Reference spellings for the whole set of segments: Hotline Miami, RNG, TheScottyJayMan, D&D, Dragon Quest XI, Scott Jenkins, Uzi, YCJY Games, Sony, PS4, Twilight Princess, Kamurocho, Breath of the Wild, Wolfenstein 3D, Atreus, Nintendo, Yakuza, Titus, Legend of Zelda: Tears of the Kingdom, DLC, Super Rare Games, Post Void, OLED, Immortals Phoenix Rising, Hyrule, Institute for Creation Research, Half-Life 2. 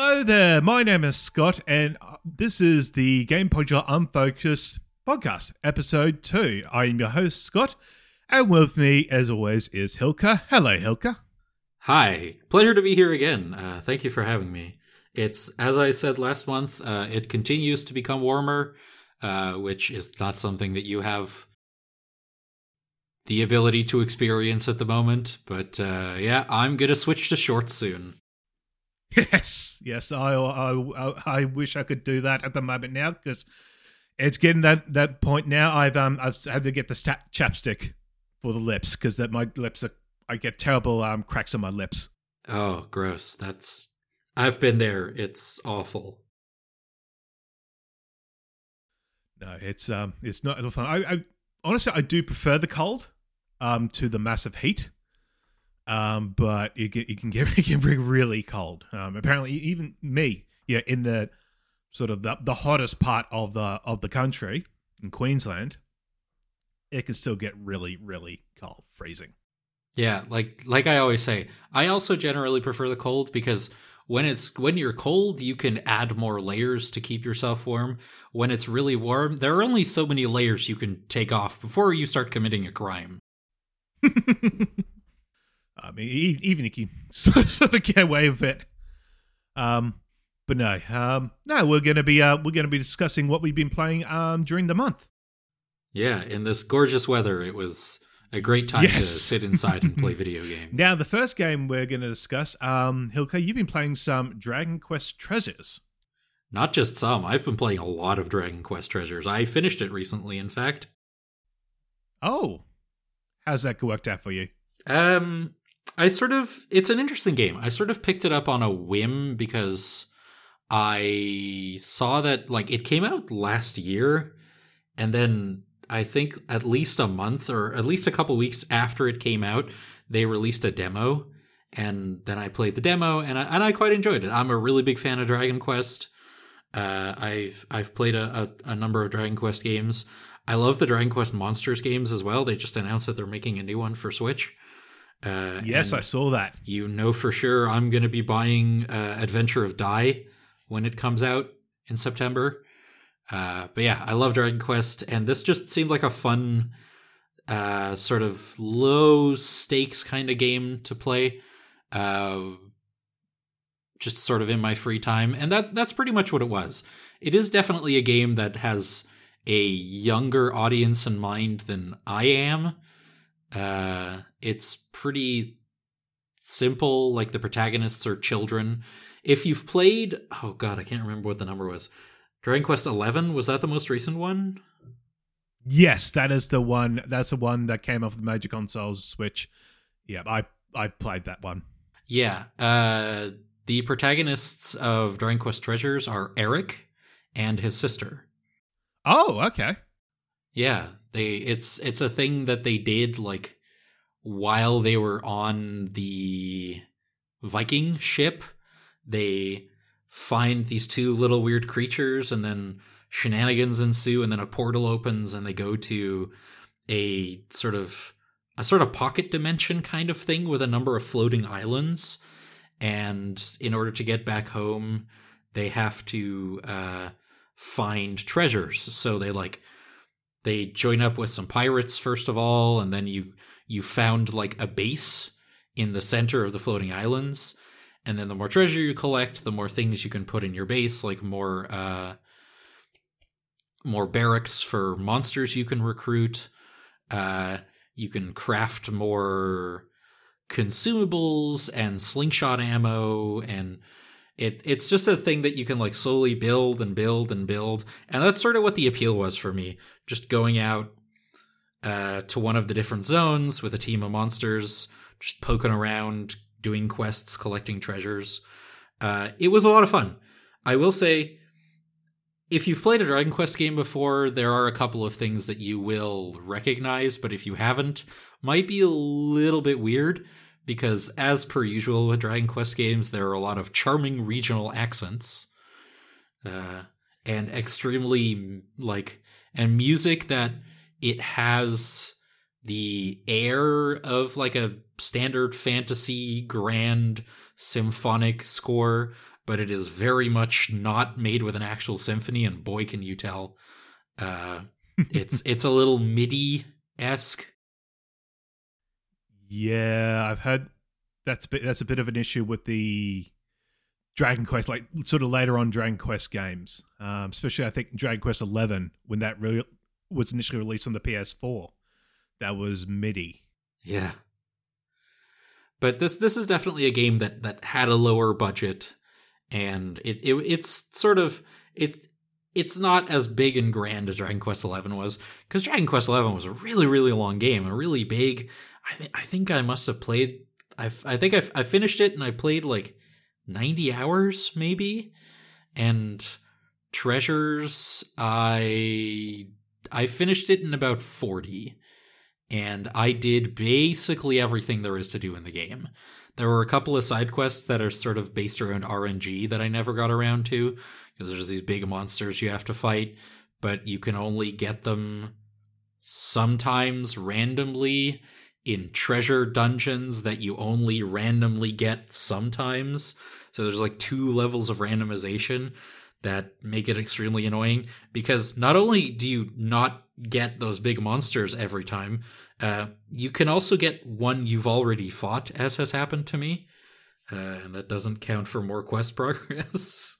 Hello there, my name is Scott, and this is the Gamepodular Unfocused podcast, episode 2. I am your host, Scott, and with me, as always, is Hilka. Hello, Hilka. Hi, pleasure to be here again. Thank you for having me. It's, as I said last month, it continues to become warmer, which is not something that you have the ability to experience at the moment, but yeah, I'm going to switch to shorts soon. Yes, I wish I could do that at the moment now, because it's getting that point now. I've had to get the chapstick for the lips, because that my lips are, I get terrible cracks on my lips. Oh, gross! I've been there. It's awful. No, it's not at all fun. I honestly, I do prefer the cold, to the massive heat. But it can get really cold. Apparently, even me, yeah, in the sort of the hottest part of the country in Queensland, it can still get really, really cold, freezing. Yeah, like I always say, I also generally prefer the cold because when you're cold, you can add more layers to keep yourself warm. When it's really warm, there are only so many layers you can take off before you start committing a crime. I mean, even if you sort of get away with it, but no, we're gonna be discussing what we've been playing during the month. Yeah, in this gorgeous weather, it was a great time to sit inside and play video games. Now, the first game we're gonna discuss, Hilka, you've been playing some Dragon Quest Treasures. Not just some; I've been playing a lot of Dragon Quest Treasures. I finished it recently, in fact. Oh, how's that worked out for you? It's an interesting game. I sort of picked it up on a whim because I saw that, like, it came out last year, and then I think at least a month or at least a couple weeks after it came out, they released a demo, and then I played the demo, and I quite enjoyed it. I'm a really big fan of Dragon Quest. I've played a number of Dragon Quest games. I love the Dragon Quest Monsters games as well. They just announced that they're making a new one for Switch. Yes, I saw that. You know for sure I'm going to be buying Adventure of Die when it comes out in September. But yeah, I love Dragon Quest, and this just seemed like a fun sort of low-stakes kind of game to play, just sort of in my free time, and that's pretty much what it was. It is definitely a game that has a younger audience in mind than I am. It's pretty simple, like the protagonists are children. If you've played, oh god, I can't remember what the number was. Dragon Quest XI, was that the most recent one? Yes, that is the one. That's the one that came off the major consoles, Switch. Yeah, I played that one. Yeah, the protagonists of Dragon Quest Treasures are Eric and his sister. Oh, okay. Yeah. It's a thing that they did, like, while they were on the Viking ship. They find these two little weird creatures, and then shenanigans ensue, and then a portal opens, and they go to a sort of pocket dimension kind of thing with a number of floating islands. And in order to get back home, they have to find treasures. So they They join up with some pirates, first of all, and then you found, like, a base in the center of the floating islands. And then the more treasure you collect, the more things you can put in your base, like more barracks for monsters you can recruit. You can craft more consumables and slingshot ammo, and It's just a thing that you can, like, slowly build and build and build. And that's sort of what the appeal was for me. Just going out to one of the different zones with a team of monsters, just poking around, doing quests, collecting treasures. It was a lot of fun. I will say, if you've played a Dragon Quest game before, there are a couple of things that you will recognize, but if you haven't, might be a little bit weird. Because, as per usual with Dragon Quest games, there are a lot of charming regional accents, and extremely, like, and music that it has the air of, like, a standard fantasy grand symphonic score, but it is very much not made with an actual symphony, and boy, can you tell. It's a little MIDI-esque. Yeah, I've heard that's a bit of an issue with the Dragon Quest, like sort of later on Dragon Quest games, especially I think Dragon Quest XI, when that was initially released on the PS4, that was MIDI. Yeah, but this is definitely a game that had a lower budget, and it's not as big and grand as Dragon Quest XI was, because Dragon Quest XI was a really, really long game, a really big. I think I must have played. I finished it and I played like 90 hours maybe. And Treasures, I finished it in about 40, and I did basically everything there is to do in the game. There were a couple of side quests that are sort of based around RNG that I never got around to, because there's these big monsters you have to fight, but you can only get them sometimes randomly in treasure dungeons that you only randomly get sometimes. So there's like two levels of randomization that make it extremely annoying, because not only do you not get those big monsters every time, you can also get one you've already fought, as has happened to me, and that doesn't count for more quest progress.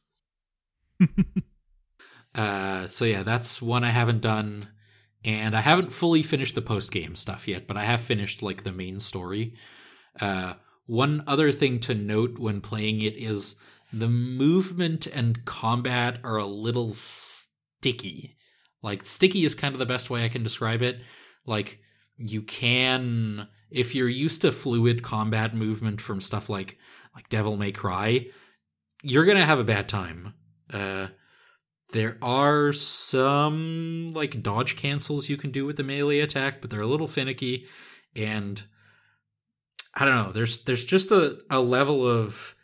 So yeah, that's one I haven't done, and I haven't fully finished the post-game stuff yet, but I have finished like the main story. One other thing to note when playing it is the movement and combat are a little sticky. Like, sticky is kind of the best way I can describe it. Like, you can, if you're used to fluid combat movement from stuff like Devil May Cry, you're gonna have a bad time. There are some like dodge cancels you can do with the melee attack, but they're a little finicky, and I don't know, there's just a level of,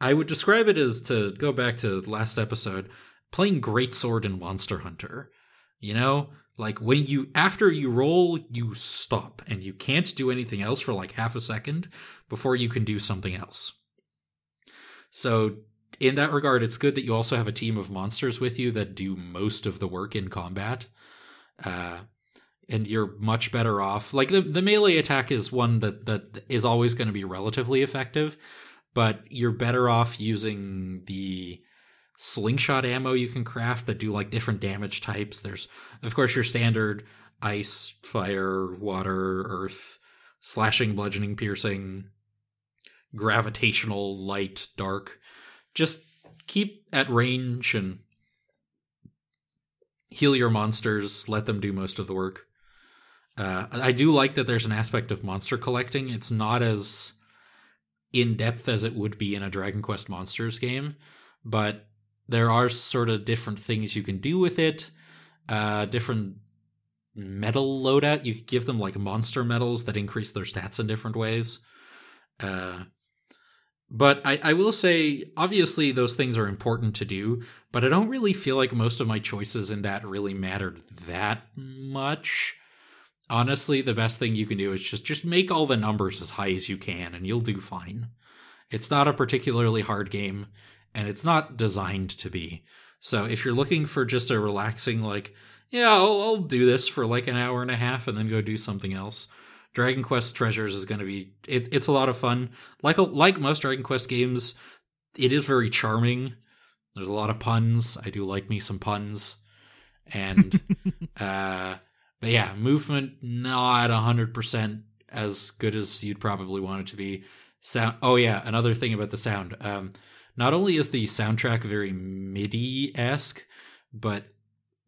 I would describe it as, to go back to last episode, playing Greatsword in Monster Hunter. You know, like when you, after you roll, you stop and you can't do anything else for like half a second before you can do something else. So in that regard, it's good that you also have a team of monsters with you that do most of the work in combat. And you're much better off. Like the melee attack is one that is always going to be relatively effective, but you're better off using the slingshot ammo you can craft that do like different damage types. There's, of course, your standard ice, fire, water, earth, slashing, bludgeoning, piercing, gravitational, light, dark. Just keep at range and heal your monsters. Let them do most of the work. I do like that there's an aspect of monster collecting. It's not as in-depth as it would be in a Dragon Quest Monsters game, but there are sort of different things you can do with it. Different metal loadout. You give them like monster medals that increase their stats in different ways. But I will say, obviously, those things are important to do, but I don't really feel like most of my choices in that really mattered that much. Honestly, the best thing you can do is just make all the numbers as high as you can, and you'll do fine. It's not a particularly hard game, and it's not designed to be. So if you're looking for just a relaxing, like, yeah, I'll do this for like an hour and a half and then go do something else, Dragon Quest Treasures is going to be, it's a lot of fun. Like most Dragon Quest games, it is very charming. There's a lot of puns. I do like me some puns. And, but yeah, movement, not 100% as good as you'd probably want it to be. Sound. Oh yeah, another thing about the sound. Not only is the soundtrack very MIDI-esque, but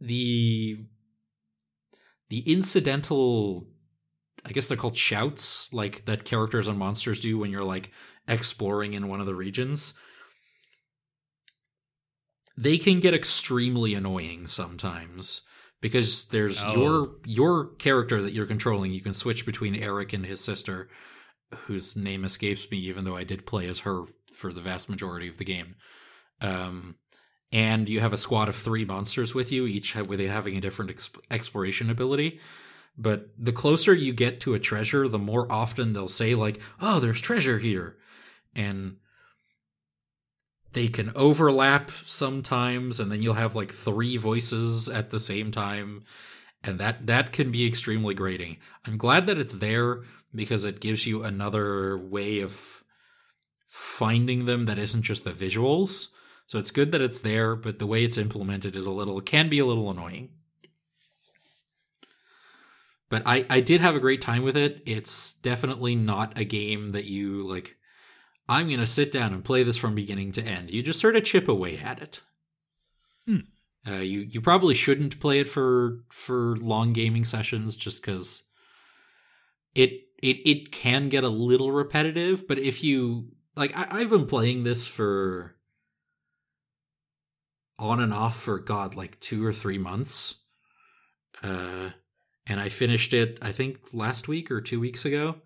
the incidental, I guess they're called shouts, like that characters and monsters do when you're like exploring in one of the regions, they can get extremely annoying sometimes, because there's your character that you're controlling. You can switch between Eric and his sister, whose name escapes me, even though I did play as her for the vast majority of the game. And you have a squad of 3 monsters with you, each with having a different exploration ability. But the closer you get to a treasure, the more often they'll say like, oh, there's treasure here. And They can overlap sometimes, and then you'll have like three voices at the same time, and that can be extremely grating. I'm glad that it's there because it gives you another way of finding them that isn't just the visuals. So it's good that it's there, but the way it's implemented is can be a little annoying. But I did have a great time with it. It's definitely not a game that you like, I'm going to sit down and play this from beginning to end. You just sort of chip away at it. You probably shouldn't play it for long gaming sessions just because it can get a little repetitive. But if you like, I've been playing this for on and off for God, like 2 or 3 months. And I finished it, I think, last week or 2 weeks ago.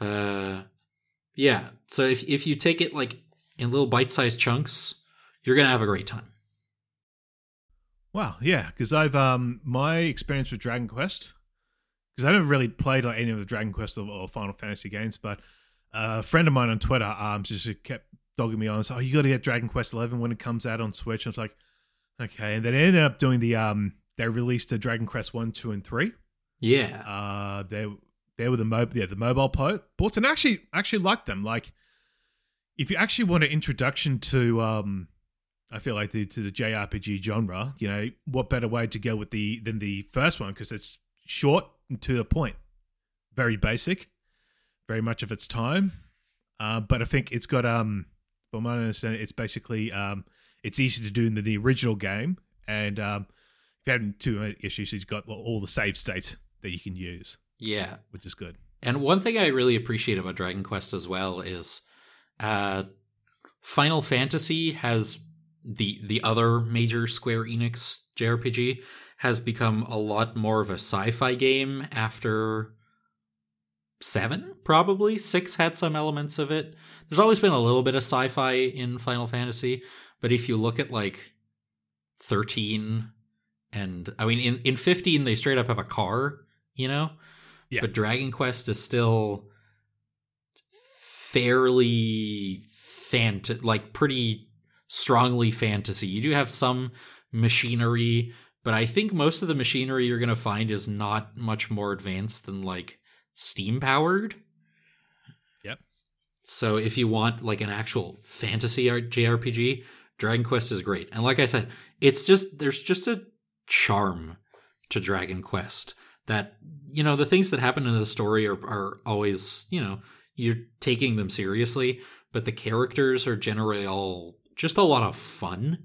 Yeah. So if you take it like in little bite-sized chunks, you're going to have a great time. Wow, yeah, because I've my experience with Dragon Quest, because I never really played like any of the Dragon Quest or Final Fantasy games, but a friend of mine on Twitter just kept dogging me on and said, "Oh, you got to get Dragon Quest XI when it comes out on Switch." And I was like, "Okay." And then they ended up doing the they released the Dragon Quest 1, 2, and 3. Yeah, they were the mobile ports, and actually liked them. Like, if you actually want an introduction to I feel like to the JRPG genre, you know, what better way to go with than the first one, because it's short and to the point, very basic, very much of its time. But I think it's got, from my understanding, it's basically it's easy to do in the original game, and if you haven't too many issues, it's got all the save states that you can use. Yeah, which is good. And one thing I really appreciate about Dragon Quest as well is Final Fantasy has. The other major Square Enix JRPG has become a lot more of a sci-fi game after 7, probably. 6 had some elements of it. There's always been a little bit of sci-fi in Final Fantasy, but if you look at like 13 and I mean in 15 they straight up have a car, you know? Yeah. But Dragon Quest is still fairly pretty strongly fantasy. You do have some machinery, but I think most of the machinery you're going to find is not much more advanced than like steam powered. Yep. So if you want like an actual fantasy JRPG, Dragon Quest is great. And like I said, it's just, there's just a charm to Dragon Quest that, you know, the things that happen in the story are always, you know, you're taking them seriously, but the characters are generally all just a lot of fun.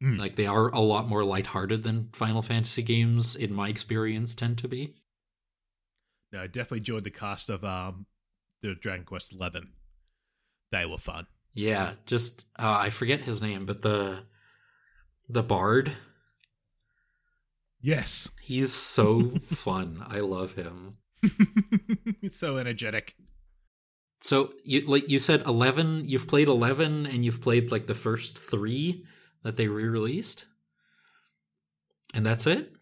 Like, they are a lot more lighthearted than Final Fantasy games, in my experience, tend to be. No, I definitely enjoyed the cast of the Dragon Quest XI. They were fun. Yeah, just, I forget his name, but the bard. Yes. He's so fun. I love him. He's so energetic. So you said 11, you've played 11 and you've played like the first 3 that they re-released, and that's it.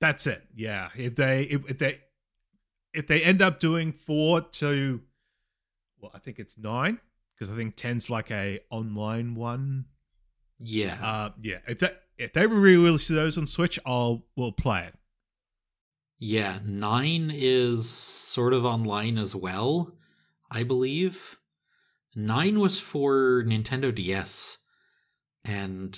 That's it. Yeah. If they end up doing 4 to, well, I think it's 9 because I think 10's like a online one. Yeah. Yeah. If they re-release those on Switch, we'll play it. Yeah. 9 is sort of online as well. I believe 9 was for Nintendo DS and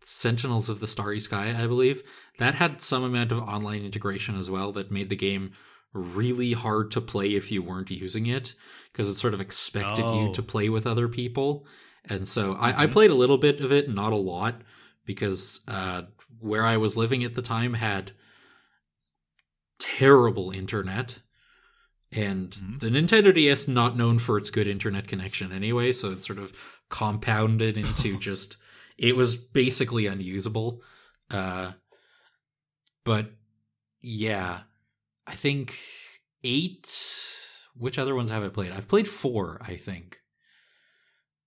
Sentinels of the Starry Sky, I believe. That had some amount of online integration as well that made the game really hard to play if you weren't using it, because it sort of expected you to play with other people. And so I played a little bit of it, not a lot, because where I was living at the time had terrible internet. And the Nintendo DS, not known for its good internet connection anyway, so it sort of compounded into just, it was basically unusable. But yeah, I think 8, which other ones have I played? I've played 4, I think.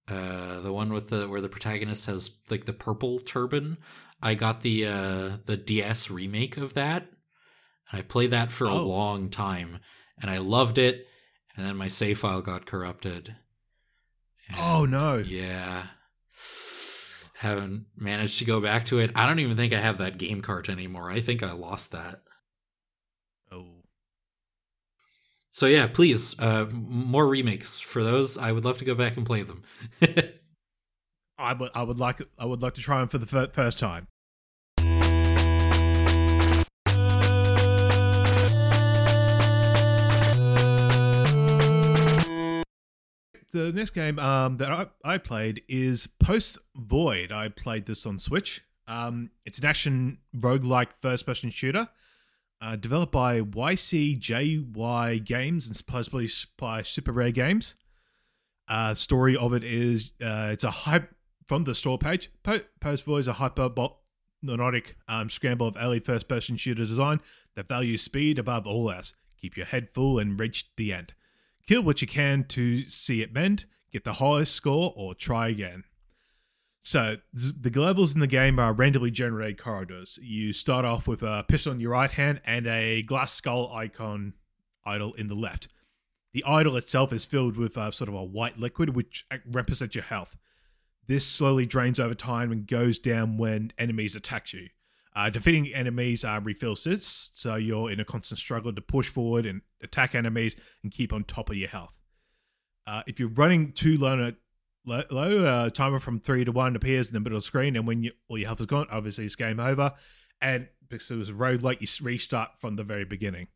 The one with where the protagonist has like the purple turban. I got the DS remake of that, and I played that for a long time. And I loved it, and then my save file got corrupted, And oh, no. Yeah. Haven't managed to go back to it. I don't even think I have that game cart anymore. I think I lost that. Oh. So yeah, please, more remakes for those. I would love to go back and play them. I would like to try them for the first time. The next game that I played is Post Void. I played this on Switch. It's an action roguelike first-person shooter developed by YCJY Games and supposedly by Super Rare Games. The story of it is it's a hype from the store page. Post Void is a hyper-neurotic scramble of early first-person shooter design that values speed above all else. Keep your head full and reach the end. Kill what you can to see it mend, get the highest score, or try again. So the levels in the game are randomly generated corridors. You start off with a pistol in your right hand and a glass skull icon idol in the left. The idol itself is filled with sort of a white liquid, which represents your health. This slowly drains over time and goes down when enemies attack you. Defeating enemies refills this, so you're in a constant struggle to push forward and attack enemies and keep on top of your health. If you're running too low, timer from 3 to 1 appears in the middle of the screen, and when all your health is gone, obviously it's game over. And because it was a roguelike, you restart from the very beginning.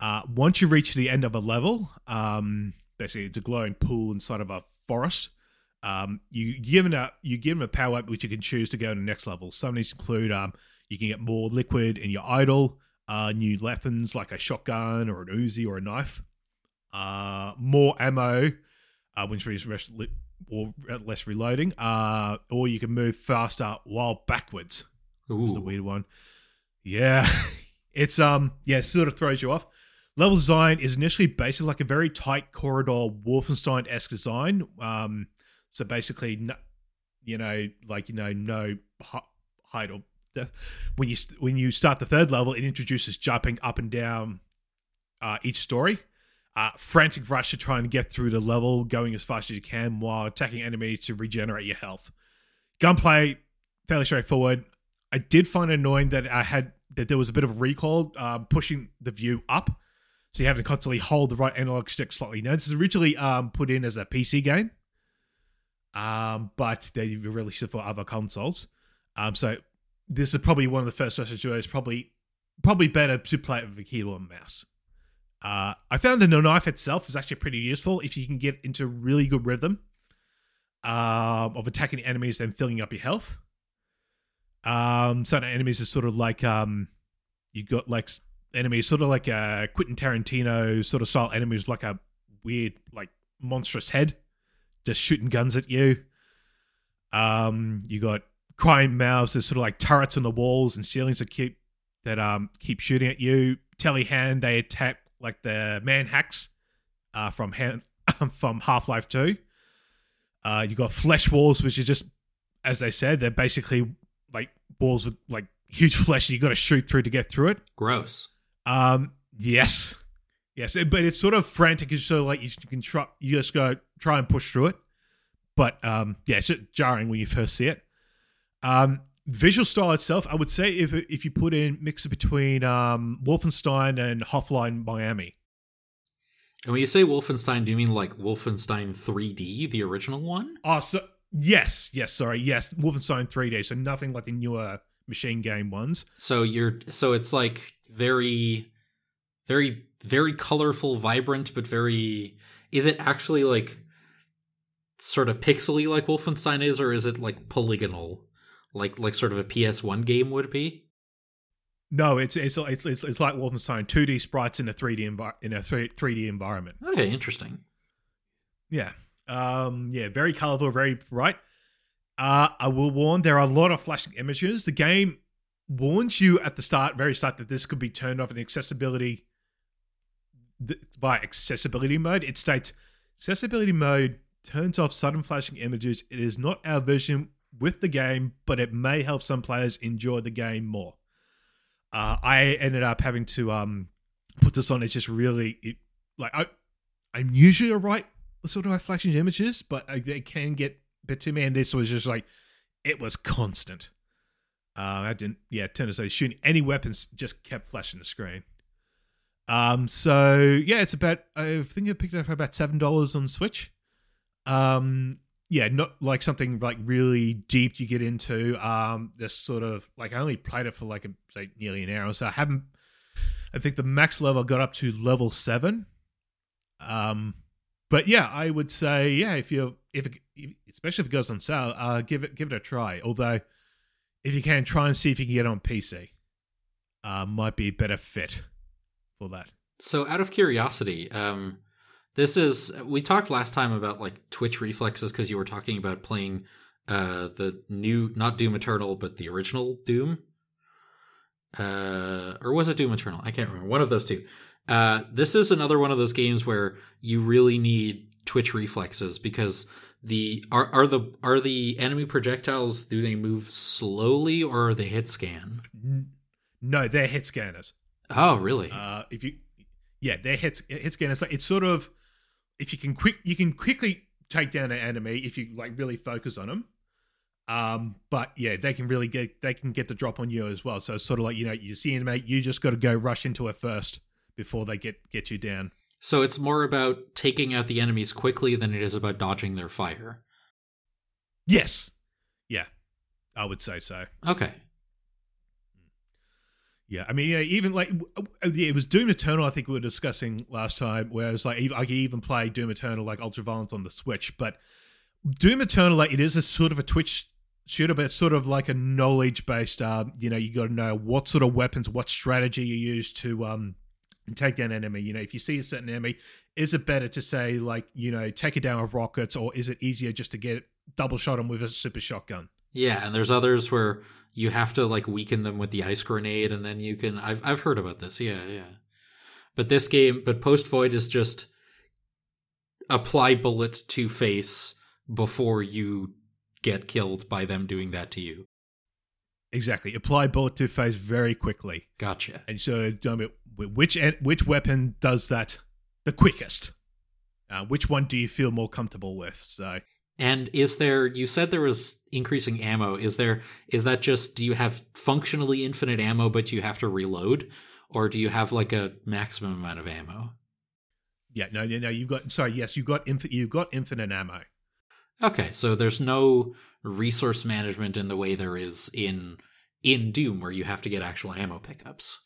Once you reach the end of a level, basically it's a glowing pool inside of a forest. You give them a power up, which you can choose to go to the next level. Some of these include you can get more liquid in your idol, new weapons like a shotgun or an Uzi or a knife, more ammo, which is less reloading, or you can move faster while backwards. Ooh. That's a weird one. Yeah, it's it sort of throws you off. Level design is initially based on like a very tight corridor Wolfenstein-esque design. So basically, no height or depth. When you start the third level, it introduces jumping up and down each story. Frantic rush to try and get through the level, going as fast as you can while attacking enemies to regenerate your health. Gunplay, fairly straightforward. I did find it annoying that there was a bit of a recoil pushing the view up, so you have to constantly hold the right analog stick slightly. Now, this is originally put in as a PC game. But they released it for other consoles. So this is probably one of the first situations. Probably better to play it with a keyboard and mouse. I found the knife itself is actually pretty useful if you can get into really good rhythm of attacking enemies and filling up your health. Certain enemies are sort of like you got like enemies sort of like a Quentin Tarantino sort of style enemies, like a weird like monstrous head. Just shooting guns at you. You got crying mouths. There's sort of like turrets on the walls and ceilings that keep shooting at you. Telly hand, they attack like the man hacks from Half-Life 2. You got flesh walls, which are just, as they said, they're basically like walls with like huge flesh you got to shoot through to get through it. Gross. Yes. Yes, but it's sort of frantic. It's sort of like you just go try and push through it. But it's just jarring when you first see it. Visual style itself, I would say if you put in mixer between Wolfenstein and Hotline Miami. And when you say Wolfenstein, do you mean like Wolfenstein 3D, the original one? Oh, so yes, Wolfenstein 3D. So nothing like the newer machine game ones. So it's like very, very, very colorful, vibrant, but very... Is it actually, like, sort of pixely like Wolfenstein is, or is it, like, polygonal? Like sort of a PS1 game would be? No, it's like Wolfenstein. 2D sprites in a 3D environment. Okay, interesting. Yeah. Very colorful, very bright. I will warn, there are a lot of flashing images. The game warns you at the very start, that this could be turned off in accessibility... By accessibility mode, it states accessibility mode turns off sudden flashing images. It is not our vision with the game, but it may help some players enjoy the game more. I ended up having to put this on. It's just really I'm usually all right so do I flashing images, but they can get a bit too me. And this was just like, it was constant. Turner's shooting any weapons just kept flashing the screen. It's about, I think I picked it up for about $7 on Switch. Not like something like really deep you get into. Just sort of like I only played it for like nearly an hour, so I haven't. I think the max level got up to level 7. I would say especially if it goes on sale, give it a try. Although, if you can, try and see if you can get it on PC. Might be a better fit for that. So, out of curiosity, we talked last time about like twitch reflexes because you were talking about playing the new, not Doom Eternal, but the original Doom. Or was it Doom Eternal? I can't remember. One of those two. This is another one of those games where you really need twitch reflexes because are the enemy projectiles, do they move slowly or are they hit scan? No, they're hit scanners. Oh, really? They're hit scanners. It's sort of, if you can quickly take down an enemy if you like really focus on them. They can get the drop on you as well. So it's sort of like, you see an enemy, you just got to go rush into it first before they get you down. So it's more about taking out the enemies quickly than it is about dodging their fire. Yes. Yeah. I would say so. Okay. Yeah. I mean, even like, it was Doom Eternal I think we were discussing last time, where it was like, I could even play Doom Eternal like Ultraviolence on the Switch, but Doom Eternal, like, it is a sort of a twitch shooter, but it's sort of like a knowledge-based, you got to know what sort of weapons, what strategy you use to take down an enemy. If you see a certain enemy, is it better to say, like, take it down with rockets, or is it easier just to get double shot them with a super shotgun? Yeah, and there's others where you have to, like, weaken them with the ice grenade, and then you can... I've heard about this, yeah. But this game... But Post Void is just apply bullet to face... before you get killed by them doing that to you. Exactly. Apply bullet to face very quickly. Gotcha. And so which weapon does that the quickest? Which one do you feel more comfortable with? So. And is there, you said there was increasing ammo. Is that just, do you have functionally infinite ammo, but you have to reload? Or do you have like a maximum amount of ammo? Yeah, no, you've got infinite ammo. Okay, so there's no resource management in the way there is in Doom, where you have to get actual ammo pickups.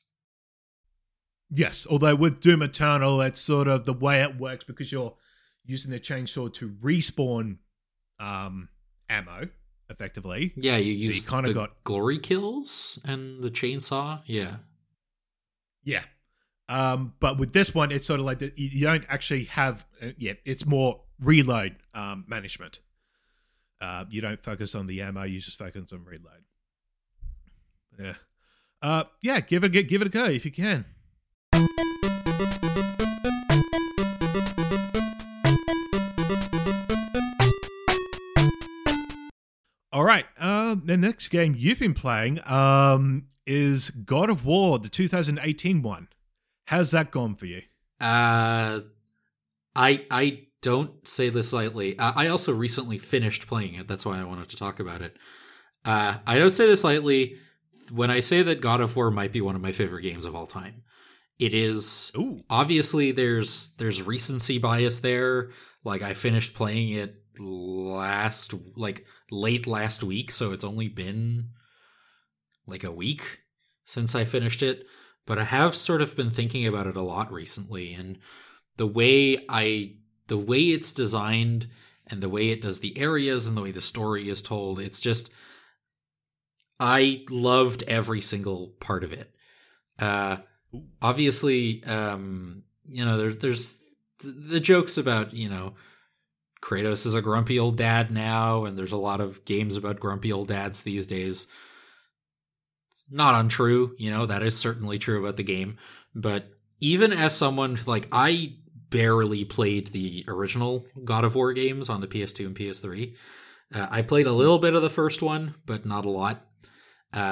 Yes, although with Doom Eternal, that's sort of the way it works, because you're using the chainsaw to respawn ammo, effectively. Yeah, you got glory kills and the chainsaw, yeah. Yeah. But with this one, it's sort of like you don't actually have... it's more reload management. You don't focus on the ammo, you just focus on reload. Yeah. Give it a go if you can. All right. The next game you've been playing is God of War, the 2018 one. How's that gone for you? I don't say this lightly. I also recently finished playing it. That's why I wanted to talk about it. I don't say this lightly when I say that God of War might be one of my favorite games of all time. It is. Ooh. Obviously there's recency bias there. Like I finished playing it late last week, so it's only been like a week since I finished it. But I have sort of been thinking about it a lot recently, and the way it's designed and the way it does the areas and the way the story is told, it's just, I loved every single part of it. There's the jokes about, Kratos is a grumpy old dad now, and there's a lot of games about grumpy old dads these days. Not untrue, that is certainly true about the game, but even as someone, I barely played the original God of War games on the PS2 and PS3. I played a little bit of the first one, but not a lot.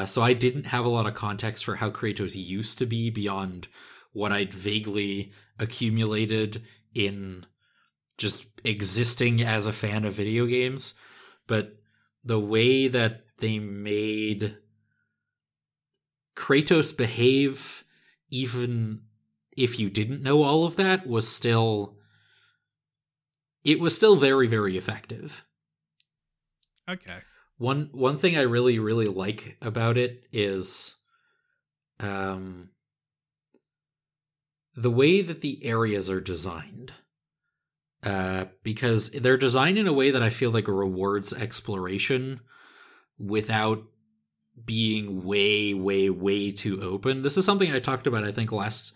So I didn't have a lot of context for how Kratos used to be beyond what I'd vaguely accumulated in just existing as a fan of video games, but the way that they made Kratos behave, even if you didn't know all of that, was still... it was still very, very effective. Okay. One thing I really, really like about it is the way that the areas are designed. Because they're designed in a way that I feel like rewards exploration without being way, way, way too open. This is something I talked about, I think, last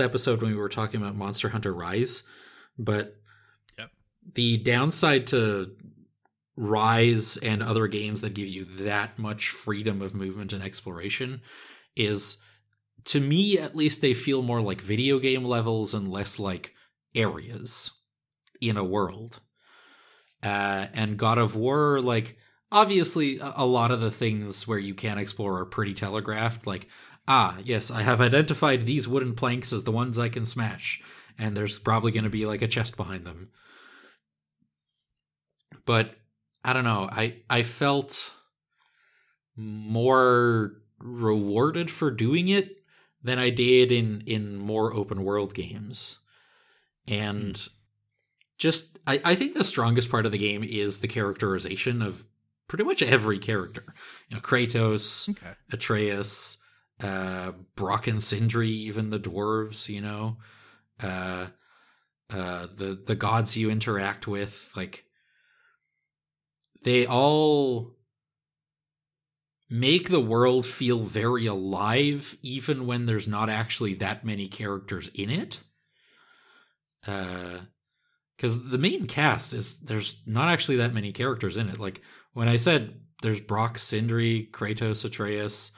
episode when we were talking about Monster Hunter Rise. But yep. The downside to Rise and other games that give you that much freedom of movement and exploration is, to me at least, they feel more like video game levels and less like areas in a world. And God of War, like, obviously a lot of the things where you can explore are pretty telegraphed, like, yes, I have identified these wooden planks as the ones I can smash, and there's probably going to be like a chest behind them. But I don't know, I felt more rewarded for doing it than I did in more open world games. And just, I think the strongest part of the game is the characterization of pretty much every character. You know, Kratos, okay, Atreus, Brock and Sindri, even the dwarves, you know, the gods you interact with, like, they all make the world feel very alive, even when there's not actually that many characters in it. Because the main cast is, there's not actually that many characters in it. Like, when I said there's Brock, Sindri, Kratos, Atreus,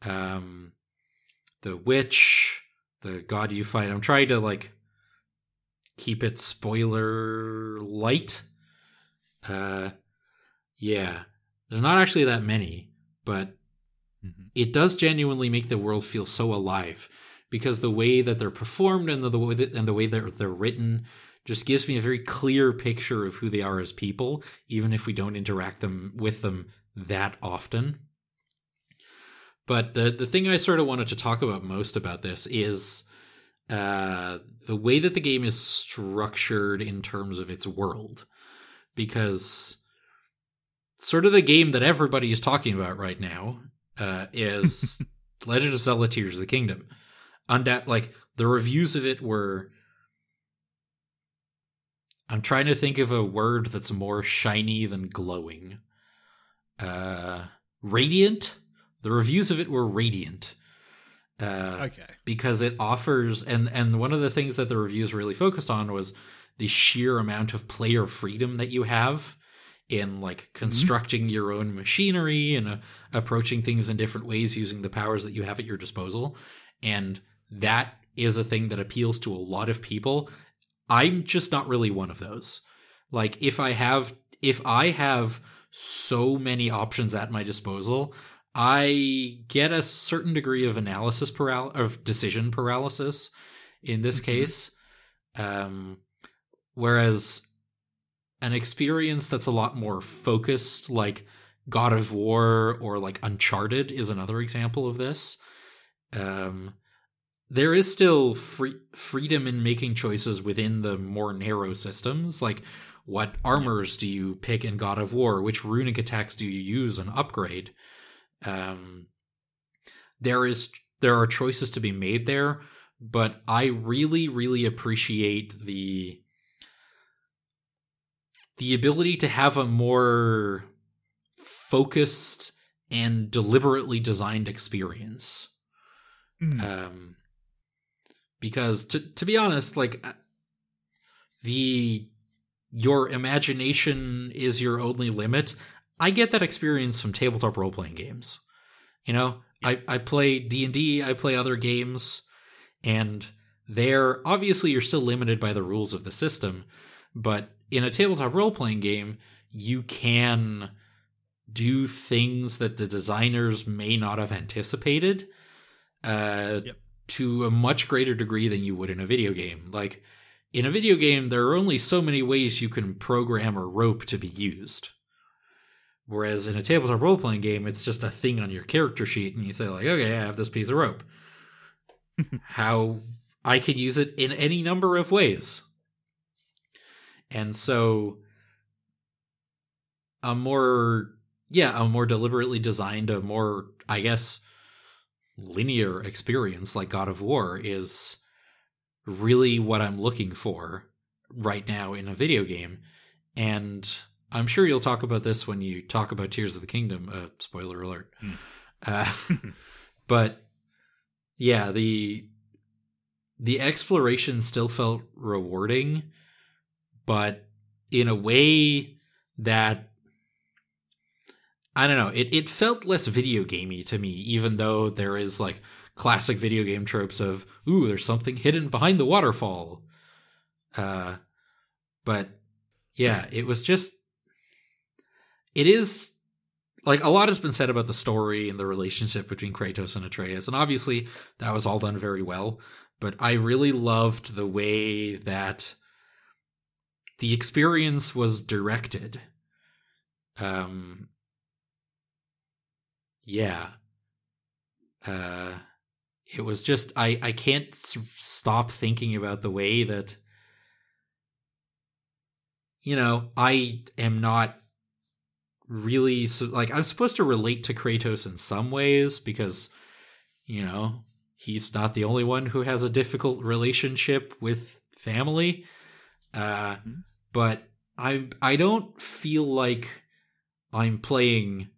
the witch, the god you fight. I'm trying to, like, keep it spoiler light. Yeah, there's not actually that many, but it does genuinely make the world feel so alive, because the way that they're performed and the way that they're written just gives me a very clear picture of who they are as people, even if we don't interact with them that often. But the thing I sort of wanted to talk about most about this is the way that the game is structured in terms of its world, because sort of the game that everybody is talking about right now is Legend of Zelda: Tears of the Kingdom. Like, the reviews of it were... I'm trying to think of a word that's more shiny than glowing. Radiant? The reviews of it were radiant. Okay. Because it offers... And one of the things that the reviews really focused on was the sheer amount of player freedom that you have in, like, constructing your own machinery and approaching things in different ways using the powers that you have at your disposal. And that is a thing that appeals to a lot of people. I'm just not really one of those. Like, if I have so many options at my disposal, I get a certain degree of decision paralysis in this case. Whereas an experience that's a lot more focused, like God of War or like Uncharted is another example of this. There is still freedom in making choices within the more narrow systems, like what armors do you pick in God of War, which runic attacks do you use and upgrade. There are choices to be made there, but I really, really appreciate the ability to have a more focused and deliberately designed experience. Because to be honest, like, your imagination is your only limit. I get that experience from tabletop role-playing games. You know, I play D&D, I play other games, and there, obviously you're still limited by the rules of the system, but in a tabletop role-playing game, you can do things that the designers may not have anticipated to a much greater degree than you would in a video game. Like, In a video game, there are only so many ways you can program a rope to be used. Whereas in a tabletop role-playing game, it's just a thing on your character sheet, and you say, like, okay, I have this piece of rope. How I can use it in any number of ways. And so a more deliberately designed, a more, I guess, linear experience like God of War is really what I'm looking for right now in a video game. And I'm sure you'll talk about this when you talk about Tears of the Kingdom. Spoiler alert. But yeah, the exploration still felt rewarding, but in a way that, I don't know, it felt less video gamey to me, even though there is like classic video game tropes of, ooh, there's something hidden behind the waterfall. But yeah, it was just, it is, like, a lot has been said about the story and the relationship between Kratos and Atreus, and obviously that was all done very well, but I really loved the way that the experience was directed. It was just, I can't stop thinking about the way that, you know, I am not really, like, I'm supposed to relate to Kratos in some ways because, you know, he's not the only one who has a difficult relationship with family. But I don't feel like I'm playing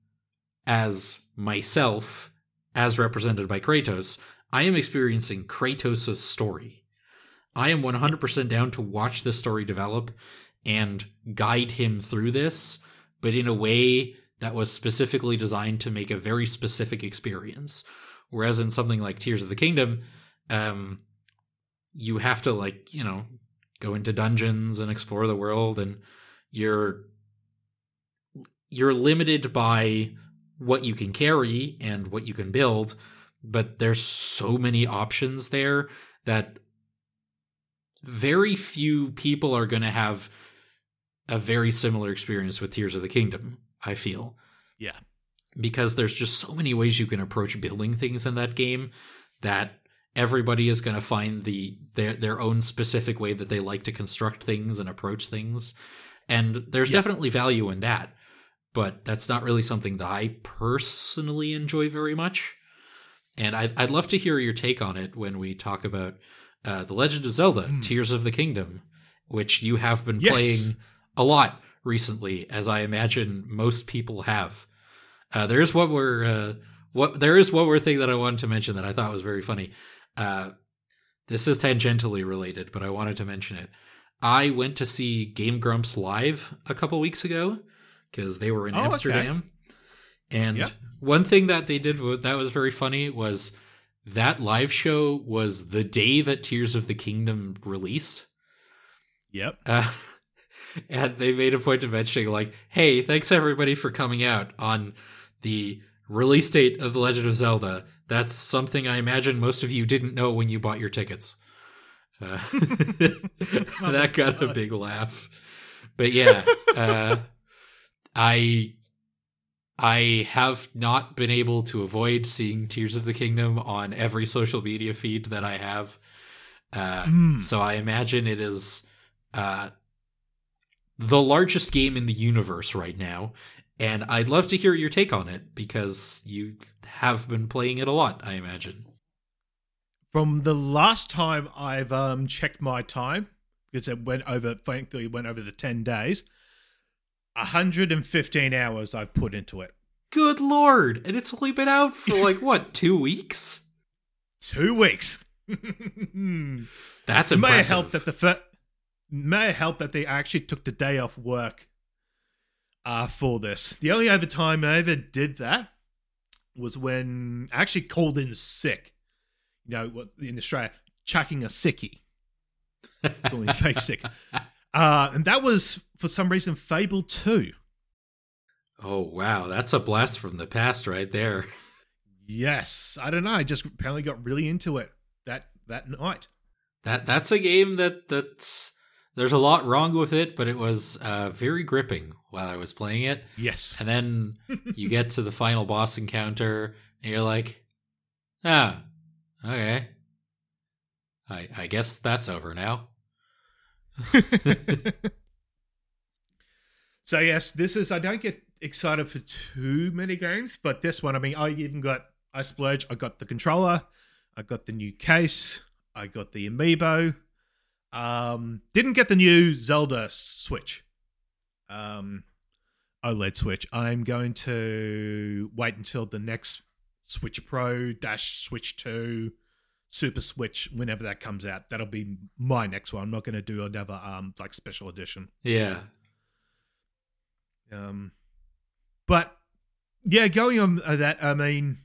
as myself, as represented by Kratos. I am experiencing Kratos' story. I am 100% down to watch the story develop and guide him through this, but in a way that was specifically designed to make a very specific experience. Whereas in something like Tears of the Kingdom, you have to, like, you know, go into dungeons and explore the world, and you're limited by what you can carry and what you can build, but there's so many options there that very few people are going to have a very similar experience with Tears of the Kingdom, I feel. Yeah. Because there's just so many ways you can approach building things in that game that everybody is going to find their own specific way that they like to construct things and approach things. And there's definitely value in that, but that's not really something that I personally enjoy very much. And I'd love to hear your take on it when we talk about The Legend of Zelda, Tears of the Kingdom, which you have been playing a lot recently, as I imagine most people have. There is one more thing that I wanted to mention that I thought was very funny. This is tangentially related, but I wanted to mention it. I went to see Game Grumps live a couple weeks ago because they were in Amsterdam. Okay. And one thing that they did that was very funny was that live show was the day that Tears of the Kingdom released. Yep. And they made a point of mentioning, like, hey, thanks everybody for coming out on the release date of The Legend of Zelda. That's something I imagine most of you didn't know when you bought your tickets. That got a big laugh. But yeah, I have not been able to avoid seeing Tears of the Kingdom on every social media feed that I have. So I imagine it is the largest game in the universe right now. And I'd love to hear your take on it, because you have been playing it a lot, I imagine. From the last time I've checked my time, because it went over the 10 days, 115 hours I've put into it. Good lord! And it's only been out for, like, what, 2 weeks? 2 weeks! That's impressive. May I help that they actually took the day off work for this. The only overtime I ever did that was when I actually called in sick. You know, in Australia, chucking a sickie. Calling fake sick. And that was, for some reason, Fable 2. Oh, wow. That's a blast from the past right there. Yes. I don't know. I just apparently got really into it that night. That's a game that's there's a lot wrong with it, but it was very gripping while I was playing it. Yes. And then you get to the final boss encounter and you're like, ah, okay. I guess that's over now. So yes, this is, I don't get excited for too many games, but this one, I mean, I even got, I splurged, I got the controller, I got the new case, I got the amiibo, didn't get the new Zelda Switch, OLED Switch. I'm going to wait until the next Switch Pro - Switch 2 Super Switch, whenever that comes out. That'll be my next one. I'm not going to do another like special edition. Yeah. But yeah, going on that, I mean,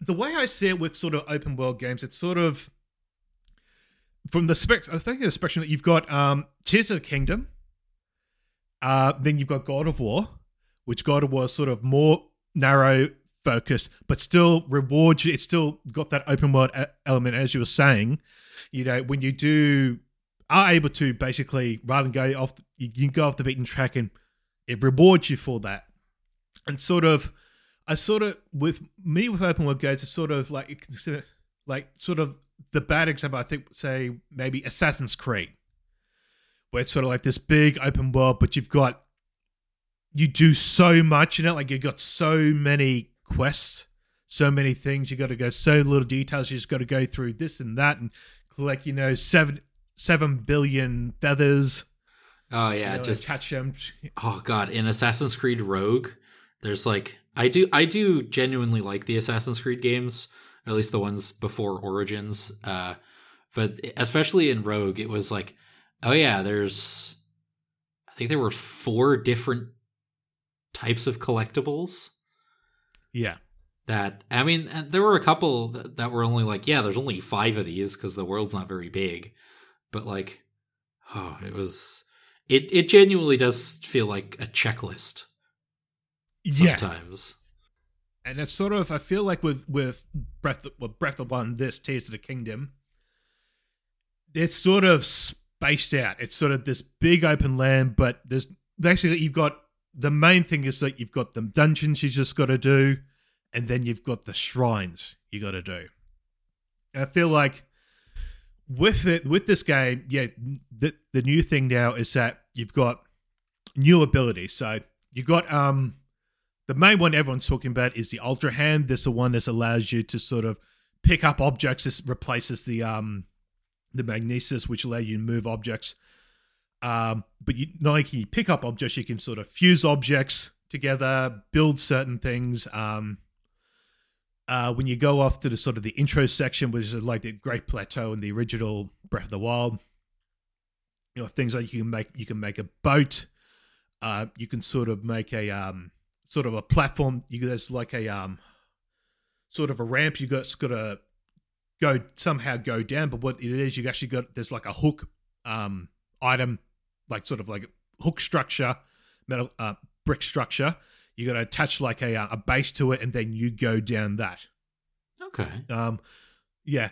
the way I see it with sort of open world games, it's sort of from the I think the spectrum that you've got Tears of the Kingdom, then you've got God of War, which God of War is sort of more narrow focus, but still rewards you. It's still got that open world element, as you were saying. You know, when you are able to basically, rather than go off, you can go off the beaten track, and it rewards you for that. And with me with open world games, it's sort of like the bad example, I think, say maybe Assassin's Creed, where it's sort of like this big open world, but you do so much in it, like you've got so many quests, so many things you got to go, so little details you just got to go through this and that and collect, 7 billion feathers. Oh yeah, just catch them. Oh god, in Assassin's Creed Rogue, there's like I do genuinely like the Assassin's Creed games, or at least the ones before Origins. But especially in Rogue, it was like, oh yeah, there's, I think there were 4 different types of collectibles. Yeah. That, I mean, there were a couple that were only like, yeah, there's only 5 of these because the world's not very big. But like, oh, it was, it genuinely does feel like a checklist sometimes. Yeah. And it's sort of, I feel like with Breath of One, this Tears of the Kingdom, it's sort of spaced out. It's sort of this big open land, but there's actually, you've got, the main thing is that you've got the dungeons you just got to do, and then you've got the shrines you got to do. And I feel like with this game, yeah, the new thing now is that you've got new abilities. So you've got the main one everyone's talking about is the Ultra Hand. This is the one that allows you to sort of pick up objects. This replaces the Magnesis, which allow you to move objects. But you, not only can you pick up objects, you can sort of fuse objects together, build certain things. When you go off to the sort of the intro section, which is like the Great Plateau in the original Breath of the Wild, things like you can make a boat. You can sort of make a sort of a platform. There's like a sort of a ramp. You got to somehow go down. But what it is, you actually got, there's like a hook item. Like sort of like hook structure, metal brick structure. You got to attach like a base to it, and then you go down that. Okay. Yeah.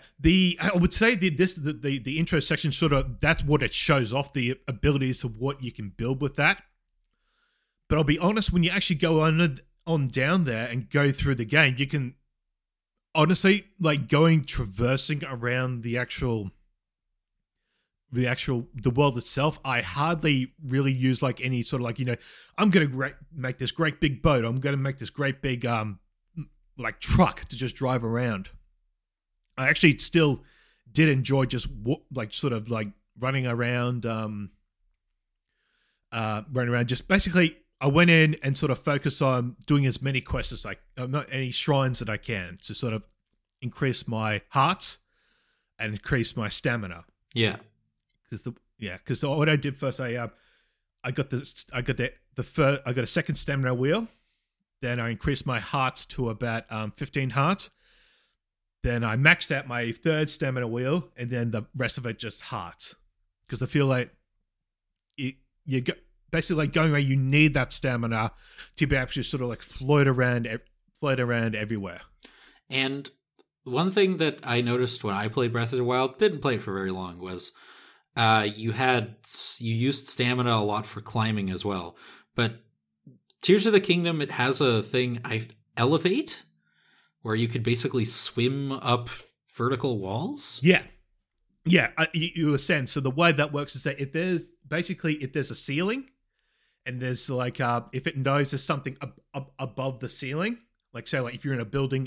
I would say the intro section sort of, that's what it shows off, the abilities of what you can build with that. But I'll be honest, when you actually go on down there and go through the game, you can honestly traversing around the actual. The world itself, I hardly really use like any sort of like, I'm going to make this great big boat. I'm going to make this great big like truck to just drive around. I actually still did enjoy just running around, Just basically, I went in and sort of focused on doing as many quests as any shrines that I can to sort of increase my hearts and increase my stamina. Yeah. Because what I did first, I got a second stamina wheel, then I increased my hearts to about 15 hearts, then I maxed out my third stamina wheel, and then the rest of it just hearts, because I feel like going around, you need that stamina to be able to sort of like float around everywhere. And one thing that I noticed when I played Breath of the Wild, didn't play it for very long, was you used stamina a lot for climbing as well. But Tears of the Kingdom, it has a thing, Elevate, where you could basically swim up vertical walls. Yeah. Yeah, you ascend. So the way that works is that if there's a ceiling, and there's like if it knows there's something above the ceiling, like say like if you're in a building,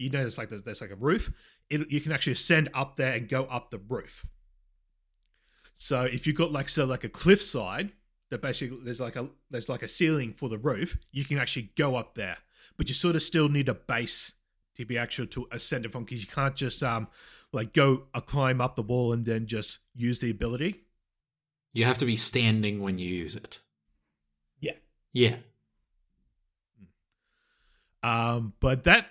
there's like a roof, you can actually ascend up there and go up the roof. So if you've got like a cliffside, that basically there's like a ceiling for the roof, you can actually go up there, but you sort of still need a base to be actual to ascend it from, because you can't just climb up the wall and then just use the ability. You have to be standing when you use it. Yeah. But that,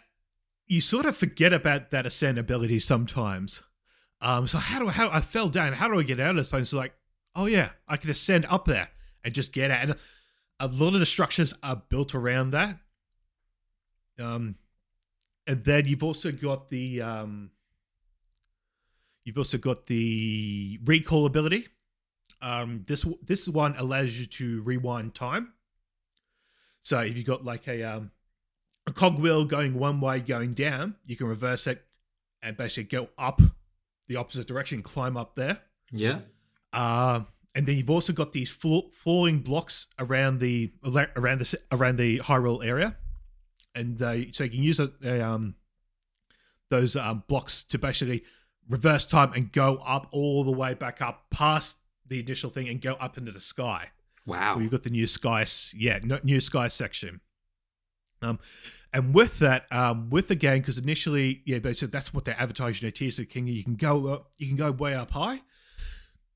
you sort of forget about that ascend ability sometimes. So how I fell down, how do I get out of this place? So like, oh yeah, I can ascend up there and just get out. And a lot of the structures are built around that. And then you've also got the recall ability. This one allows you to rewind time. So if you've got like a cogwheel going one way, going down, you can reverse it and basically go up the opposite direction, climb up there. Yeah. And then you've also got these flooring blocks around the Hyrule area, and so you can use those blocks to basically reverse time and go up all the way back up past the initial thing and go up into the sky. Wow. You've got the new sky section. And with that, with the game, because initially, basically that's what they're advertising at Tears of the Kingdom. You can go way up high,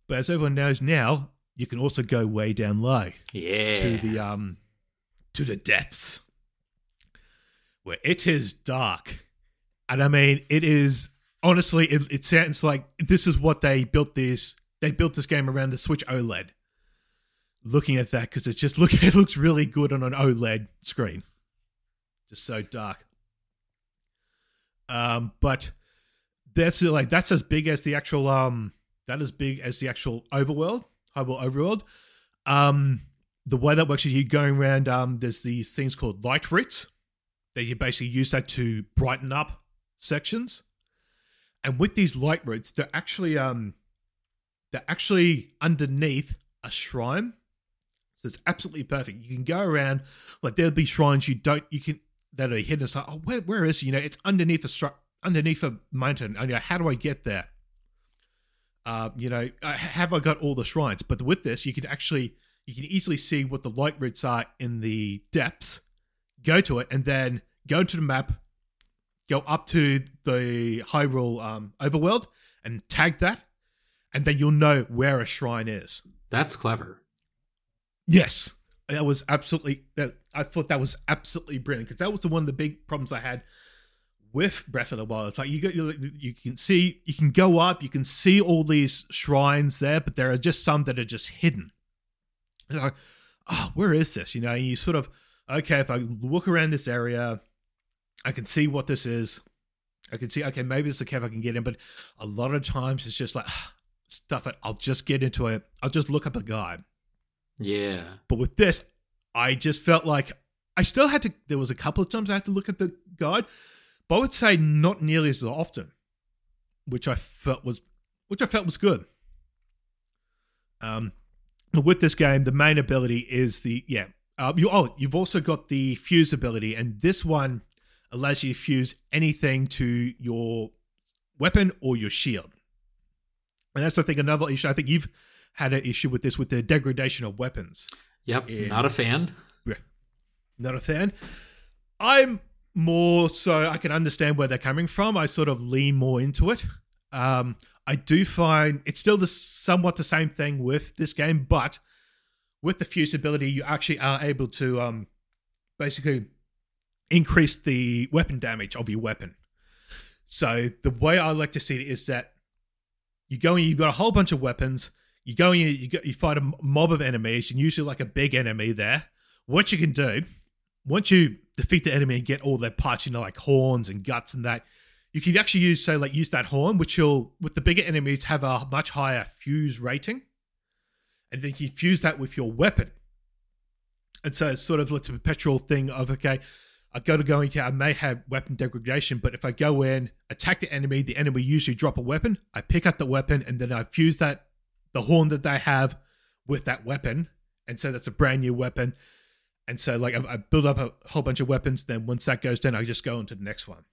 but as everyone knows now, you can also go way down low. Yeah. To the depths, where it is dark. And I mean, it is, honestly, it sounds like this is what they built this. They built this game around the Switch OLED. Looking at that, because it looks really good on an OLED screen. Just so dark. But that's as big as the actual overworld, Hyrule overworld. The way that works is you're going around. There's these things called light writs that you basically use that to brighten up sections. And with these light writs, they're actually underneath a shrine. So it's absolutely perfect. You can go around, like there'll be shrines that are hidden. It's like, oh, where is it? It's underneath a mountain. How do I get there? Have I got all the shrines? But with this, you can easily see what the light routes are in the depths, go to it, and then go into the map, go up to the Hyrule overworld and tag that. And then you'll know where a shrine is. That's clever. Yes. I thought that was absolutely brilliant, because that was one of the big problems I had with Breath of the Wild. It's like you can go up, you can see all these shrines there, but there are just some that are just hidden. And like, oh, where is this? And you sort of, okay, if I look around this area, I can see what this is. I can see, okay, maybe it's a cave I can get in, but a lot of times it's just like, stuff it, I'll just get into it. I'll just look up a guide. Yeah. But with this, I just felt like I still had to, there was a couple of times I had to look at the guide, but I would say not nearly as often, which I felt was good. With this game, the main ability is you've also got the fuse ability, and this one allows you to fuse anything to your weapon or your shield. And that's, I think, another issue. I think you've had an issue with this, with the degradation of weapons. Yep, not a fan. Yeah, not a fan. I'm more so, I can understand where they're coming from. I sort of lean more into it. I do find it's still somewhat the same thing with this game, but with the fuse ability, you actually are able to basically increase the weapon damage of your weapon. So the way I like to see it is that you go in, you've got a whole bunch of weapons. You go in, you fight a mob of enemies, and usually like a big enemy there. What you can do, once you defeat the enemy and get all their parts, like horns and guts and that, you could actually use, so like use that horn, which will, with the bigger enemies, have a much higher fuse rating. And then you fuse that with your weapon. And so it's sort of, it's a perpetual thing of, okay, I got to go in, I may have weapon degradation, but if I go in, attack the enemy usually drop a weapon, I pick up the weapon, and then I fuse that, the horn that they have with that weapon. And so that's a brand new weapon. And so like I build up a whole bunch of weapons. Then once that goes down, I just go into the next one.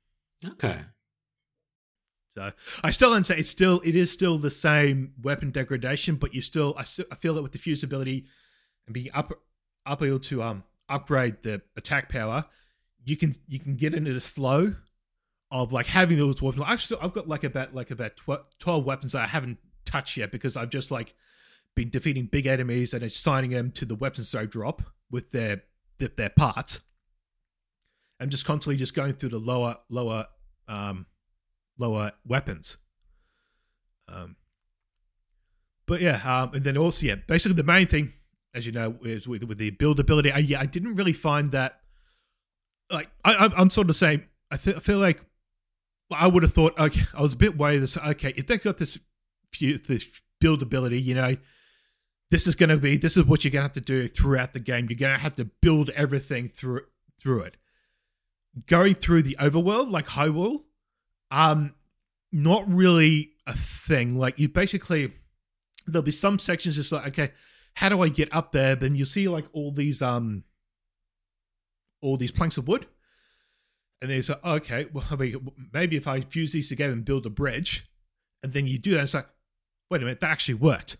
Okay. So I still don't say it is still the same weapon degradation, but you still, I feel that with the fusibility and being able to upgrade the attack power, you can get into this flow of like having those weapons. I've got about 12 weapons that I haven't touched yet because I've just like been defeating big enemies and assigning them to the weapons they drop with their parts. I'm just constantly just going through the lower weapons. But yeah, and then also, yeah, basically the main thing, as you know, is with the buildability. I didn't really find that, like, I'm sort of saying, I feel like I would have thought, okay, I was a bit worried, if they've got this buildability, you know, this is what you're going to have to do throughout the game. You're going to have to build everything through it. Going through the overworld, like Hyrule, not really a thing. Like, you basically, there'll be some sections just like, okay, how do I get up there? Then you'll see like all these planks of wood. And then you say, okay, well, I mean, maybe if I fuse these together and build a bridge, and then you do that, it's like, wait a minute, that actually worked.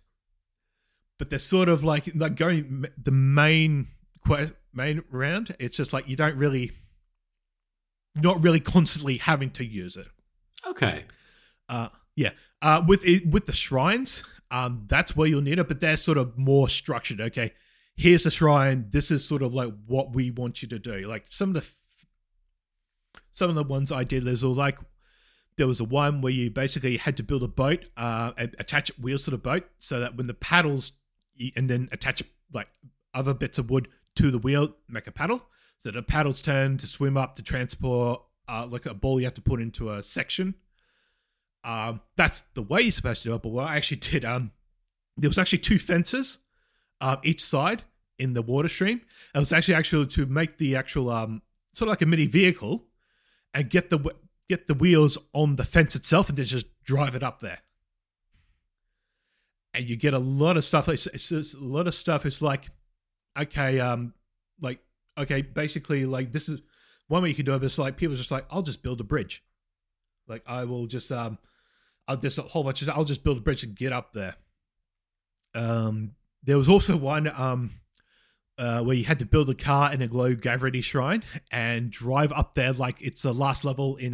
But they're sort of like going the main round. It's just like you don't really, not really constantly having to use it. Okay. Yeah. With the shrines, that's where you'll need it, but they're sort of more structured. Okay, here's the shrine. This is sort of like what we want you to do. Like some of the ones I did, there's all like. There was a one where you basically had to build a boat, attach wheels to the boat so that when the paddles, and then attach like other bits of wood to the wheel, make a paddle. So the paddles turn to swim up to transport like a ball you have to put into a section. That's the way you're supposed to do it. But what I actually did, there was actually two fences each side in the water stream. It was actually to make the actual sort of like a mini vehicle and get the wheels on the fence itself and then just drive it up there. And you get a lot of stuff. It's a lot of stuff. It's like, okay, basically like this is one way you can do it, but it's like people just like, I'll just build a bridge. Like I will just, there's a whole bunch of, I'll just build a bridge and get up there. There was also one where you had to build a car in a Glow Gravity Shrine and drive up there like it's the last level in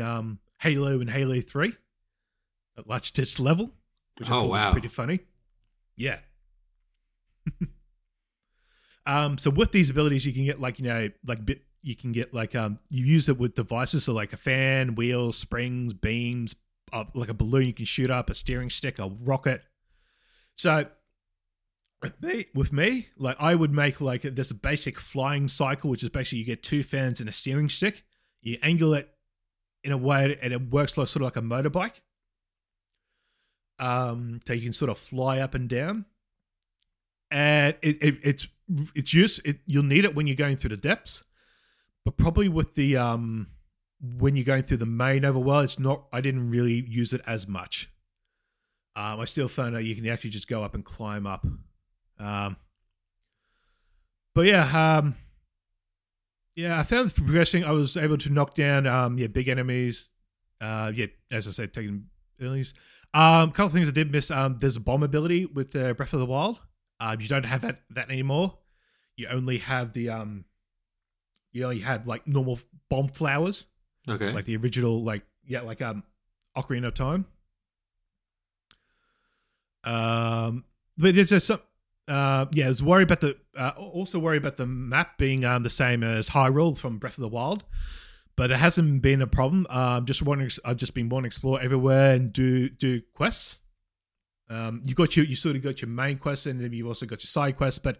Halo and Halo 3. At large test level. Which I thought was pretty funny. Yeah. So with these abilities you can get like, you know, like you can get like you use it with devices, so like a fan, wheels, springs, beams, like a balloon you can shoot up, a steering stick, a rocket. So With me, like I would make like there's a basic flying cycle, which is basically you get two fans and a steering stick. You angle it in a way, and it works like sort of like a motorbike. So you can sort of fly up and down, and it's used. You'll need it when you're going through the depths, but probably with the when you're going through the main overworld, it's not. I didn't really use it as much. I still found out you can actually just go up and climb up. But yeah, I found the progressing. I was able to knock down, big enemies. As I said, taking enemies. A couple of things I did miss. There's a bomb ability with the Breath of the Wild. You don't have that anymore. You only have like normal bomb flowers. Okay. Like the original, Ocarina of Time. But there's some. I was worried about the map being the same as Hyrule from Breath of the Wild, but it hasn't been a problem. I've just been wanting to explore everywhere and do quests. You sort of got your main quest, and then you've also got your side quests. But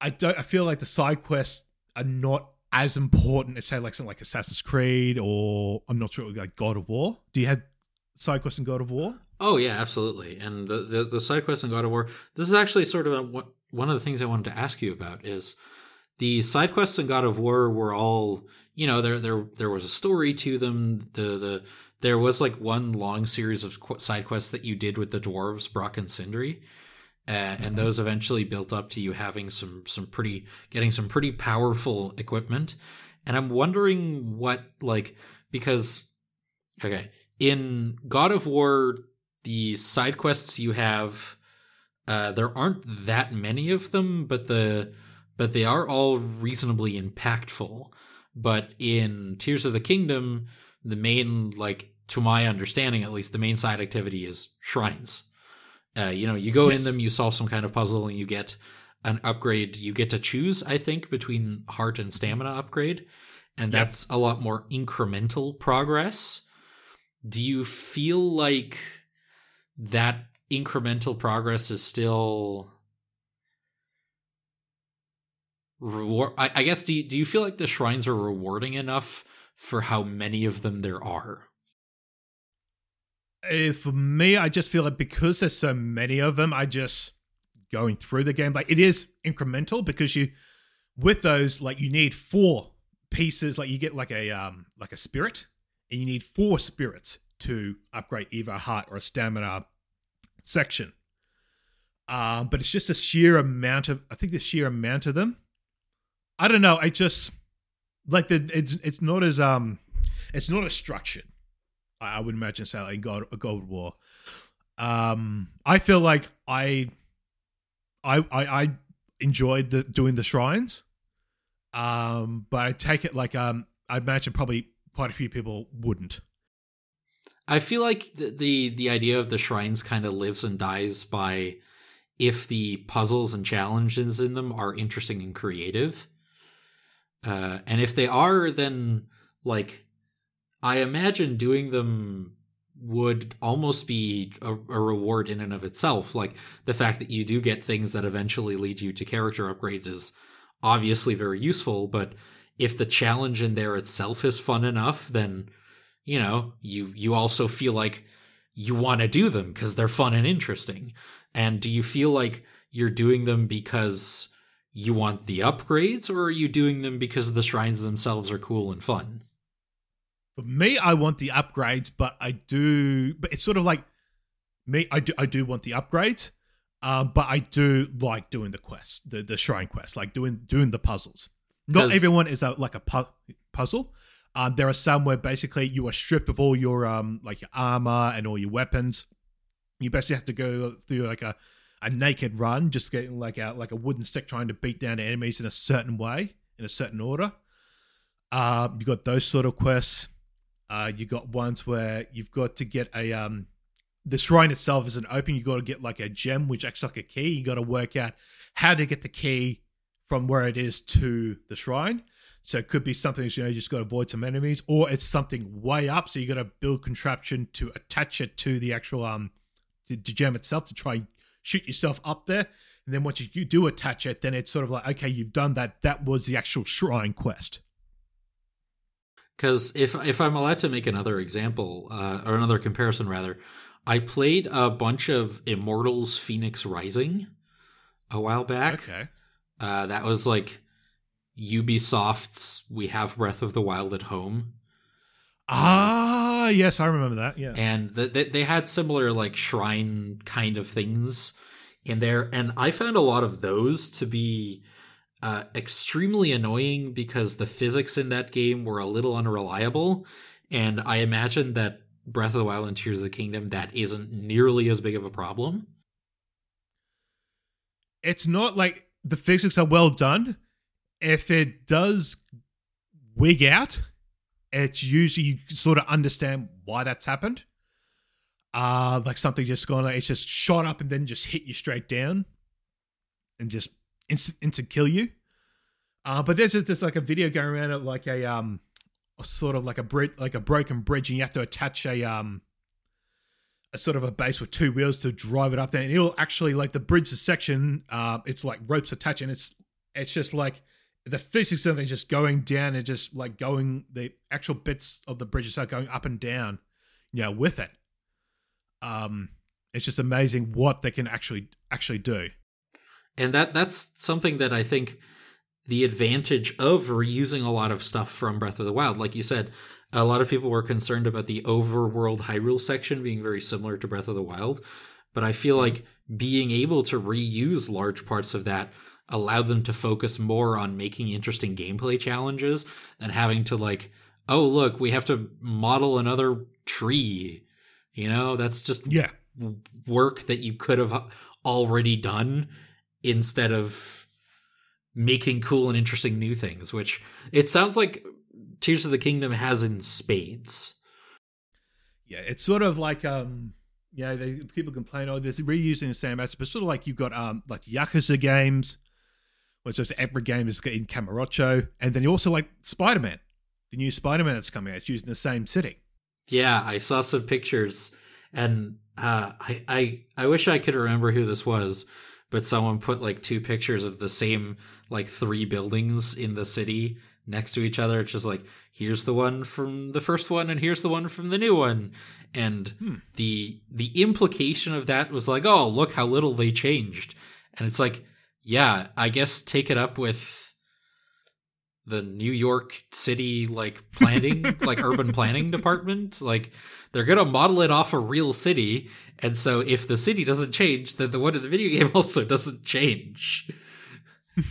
I feel like the side quests are not as important as, say, like something like Assassin's Creed or, I'm not sure, like God of War. Do you have side quests in God of War? Oh, yeah, absolutely. And the side quests in God of War, this is actually sort of one of the things I wanted to ask you about is the side quests in God of War were all, you know, there was a story to them. There was like one long series of side quests that you did with the dwarves, Brock and Sindri. And those eventually built up to you having some pretty powerful equipment. And I'm wondering what, like, because, okay, in God of War, the side quests you have, there aren't that many of them, but they are all reasonably impactful. But in Tears of the Kingdom, the main, like, to my understanding at least, the main side activity is shrines. You know, you go in them, you solve some kind of puzzle, and you get an upgrade. You get to choose, I think, between heart and stamina upgrade, and that's a lot more incremental progress. Do you feel like that incremental progress is still reward? I guess, do you feel like the shrines are rewarding enough for how many of them there are? For me, I just feel like because there's so many of them, I just going through the game, like, it is incremental because you, with those, like, you need 4 pieces, like you get like a spirit, and you need 4 spirits to upgrade either a heart or a stamina section. But it's just a sheer amount of, I think the sheer amount of them. I don't know. I just like the it's not as it's not as structured. I would imagine, say, like God of War. I feel like I enjoyed doing the shrines, but I take it like I imagine probably quite a few people wouldn't. I feel like the idea of the shrines kind of lives and dies by if the puzzles and challenges in them are interesting and creative, and if they are, then like, I imagine doing them would almost be a reward in and of itself. Like, the fact that you do get things that eventually lead you to character upgrades is obviously very useful, but if the challenge in there itself is fun enough, then, you know, you also feel like you want to do them because they're fun and interesting. And do you feel like you're doing them because you want the upgrades, or are you doing them because the shrines themselves are cool and fun? For me, I want the upgrades, but it's sort of like me, I do want the upgrades, but I do like doing the quest, the shrine quest, like doing the puzzles. Not everyone is like a puzzle. There are some where basically you are stripped of all your like your armor and all your weapons. You basically have to go through like a naked run, just getting like a wooden stick, trying to beat down enemies in a certain way, in a certain order. You got those sort of quests. You got ones where you've got to get the shrine itself isn't open. You got to get like a gem, which acts like a key. You got to work out how to get the key from where it is to the shrine. So it could be something, you know, you just got to avoid some enemies, or it's something way up. So you got to build contraption to attach it to the actual the gem itself to try and shoot yourself up there. And then once you do attach it, then it's sort of like, okay, you've done that. That was the actual shrine quest. Because if I'm allowed to make another example, or another comparison rather, I played a bunch of Immortals Phoenix Rising a while back. Okay. That was like Ubisoft's We Have Breath of the Wild at Home. Ah, yes, I remember that, yeah. And they had similar like shrine kind of things in there. And I found a lot of those to be extremely annoying because the physics in that game were a little unreliable, and I imagine that Breath of the Wild and Tears of the Kingdom, that isn't nearly as big of a problem. It's not like the physics are well done. If it does wig out, it's usually you sort of understand why that's happened. Like something just gone, like it's just shot up and then just hit you straight down and just instant kill you, but there's just like a video going around of like a sort of like a broken bridge, and you have to attach a sort of a base with 2 wheels to drive it up there, and it'll actually like the bridge section, it's like ropes attached, and it's just like the physics of it is just going down and just like going, the actual bits of the bridges are going up and down, you know, with it. It's just amazing what they can actually do. And that's something that I think the advantage of reusing a lot of stuff from Breath of the Wild, like you said, a lot of people were concerned about the overworld Hyrule section being very similar to Breath of the Wild, but I feel like being able to reuse large parts of that allowed them to focus more on making interesting gameplay challenges than having to like, oh, look, we have to model another tree. You know, that's just work that you could have already done instead of making cool and interesting new things, which it sounds like Tears of the Kingdom has in spades. Yeah, it's sort of like, people complain, oh, they're reusing the same assets, but sort of like you've got like Yakuza games, which is every game is in Kamurocho, and then you also like Spider-Man, the new Spider-Man that's coming out, it's using the same city. Yeah, I saw some pictures, and I wish I could remember who this was, but someone put like two pictures of the same like three buildings in the city next to each other. It's just like, here's the one from the first one, and here's the one from the new one. And the implication of that was like, oh, look how little they changed. And it's like, yeah, I guess take it up with the New York City, like planning, like urban planning department, like they're going to model it off a real city. And so if the city doesn't change, then the one in the video game also doesn't change.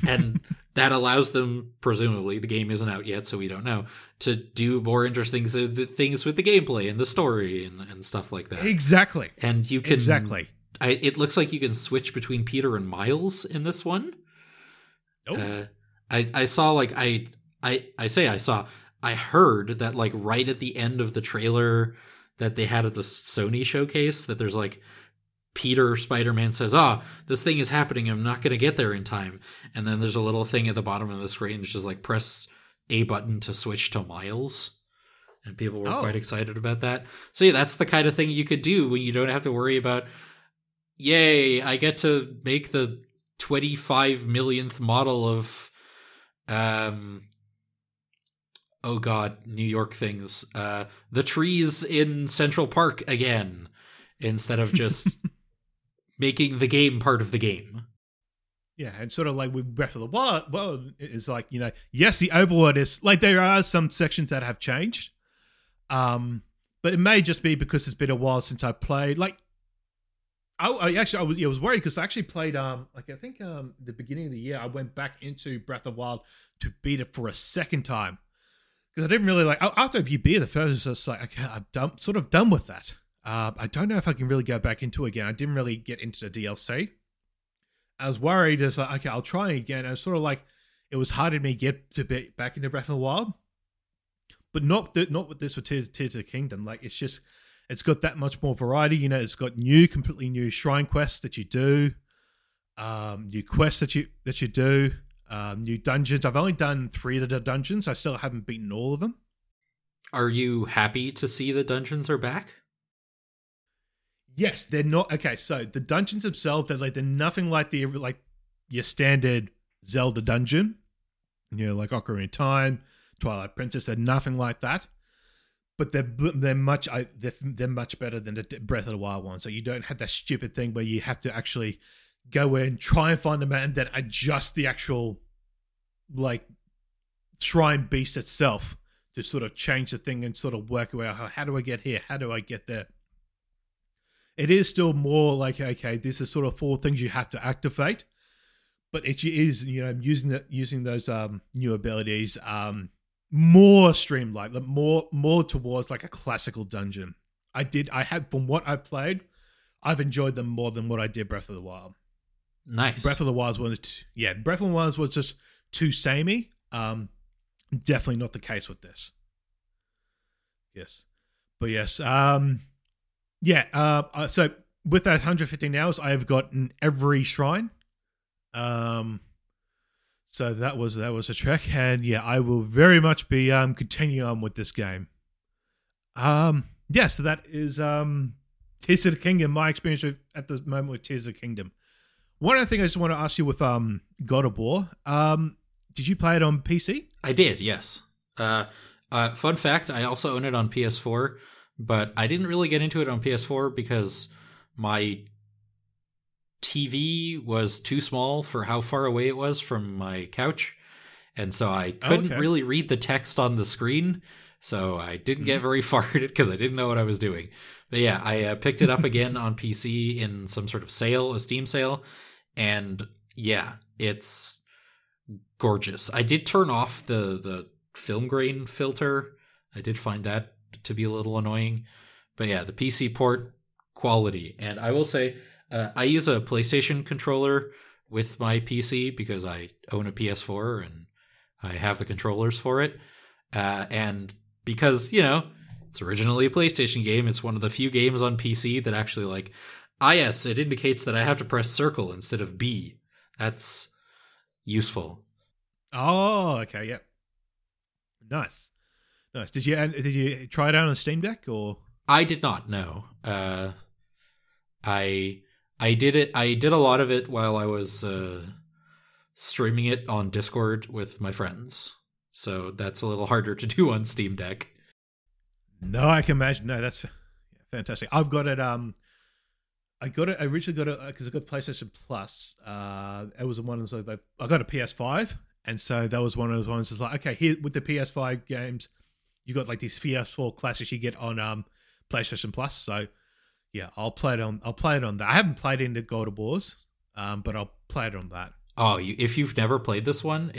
And that allows them, presumably, the game isn't out yet, so we don't know, to do more interesting things with the gameplay and the story and stuff like that. Exactly. And you can, it looks like you can switch between Peter and Miles in this one. Nope. I heard that like right at the end of the trailer that they had at the Sony showcase that there's like Peter Spider-Man says, this thing is happening. I'm not going to get there in time. And then there's a little thing at the bottom of the screen. It's just like press a button to switch to Miles. And people were quite excited about that. So yeah, that's the kind of thing you could do when you don't have to worry about, yay, I get to make the 25 millionth model of, New York things. The trees in Central Park again, instead of just making the game part of the game. Yeah, and sort of like with Breath of the Wild, it's like, you know, yes, the overworld is like there are some sections that have changed, but it may just be because it's been a while since I played. Like, I was worried because I actually played the beginning of the year I went back into Breath of the Wild to beat it for a second time because I didn't really like after you beat it first it's like okay, I'm done, sort of done with that. I don't know if I can really go back into it again. I didn't really get into the DLC. I was worried it's like okay I'll try again. And sort of like it was hard to me get to be back into Breath of the Wild, but not with this with Tears of the Kingdom. Like it's just. It's got that much more variety, you know. It's got completely new shrine quests that you do, new quests that you do, new dungeons. I've only done 3 of the dungeons. I still haven't beaten all of them. Are you happy to see the dungeons are back? Yes, they're not. Okay, so the dungeons themselves, they're nothing like the your standard Zelda dungeon, you know, like Ocarina of Time, Twilight Princess. They're nothing like that. But they're much better than the Breath of the Wild one. So you don't have that stupid thing where you have to actually go in, try and find them out, and then adjust the actual like shrine beast itself to sort of change the thing and sort of work out how do I get here? How do I get there? It is still more like okay, this is sort of 4 things you have to activate, but it is, you know, using those new abilities. More streamlined, more towards like a classical dungeon. From what I played, I've enjoyed them more than what I did Breath of the Wild. Nice. Breath of the Wild was just too samey. Definitely not the case with this. Yes, but yes, so with that 115 hours, I have gotten every shrine. So that was a trek, and yeah, I will very much be continuing on with this game. So that is Tears of the Kingdom. My experience at the moment with Tears of the Kingdom. One other thing I just want to ask you with God of War. Did you play it on PC? I did, yes. Fun fact, I also own it on PS4, but I didn't really get into it on PS4 because my TV was too small for how far away it was from my couch, and so I couldn't really read the text on the screen, so I didn't get very far in it because I didn't know what I was doing. But yeah, I picked it up again on PC in some sort of sale, a Steam sale, and yeah, it's gorgeous. I did turn off the film grain filter. I did find that to be a little annoying, but yeah, the PC port quality. And I will say, I use a PlayStation controller with my PC because I own a PS4 and I have the controllers for it. And because, you know, it's originally a PlayStation game, it's one of the few games on PC that actually like, yes, it indicates that I have to press circle instead of B. That's useful. Oh, okay, yeah. Nice. Nice. Did you try it out on Steam Deck or? I did not, no. I did a lot of it while I was streaming it on Discord with my friends. So that's a little harder to do on Steam Deck. No, I can imagine. No, that's fantastic. I've got it. I originally got it because I got PlayStation Plus. It was one of those. I got a PS5, and so that was one of those ones. It's like, okay, here with the PS5 games, you got like these PS4 classics you get on PlayStation Plus. So yeah, I'll play it on that. I haven't played into God of Wars, but I'll play it on that. Oh, if you've never played this one,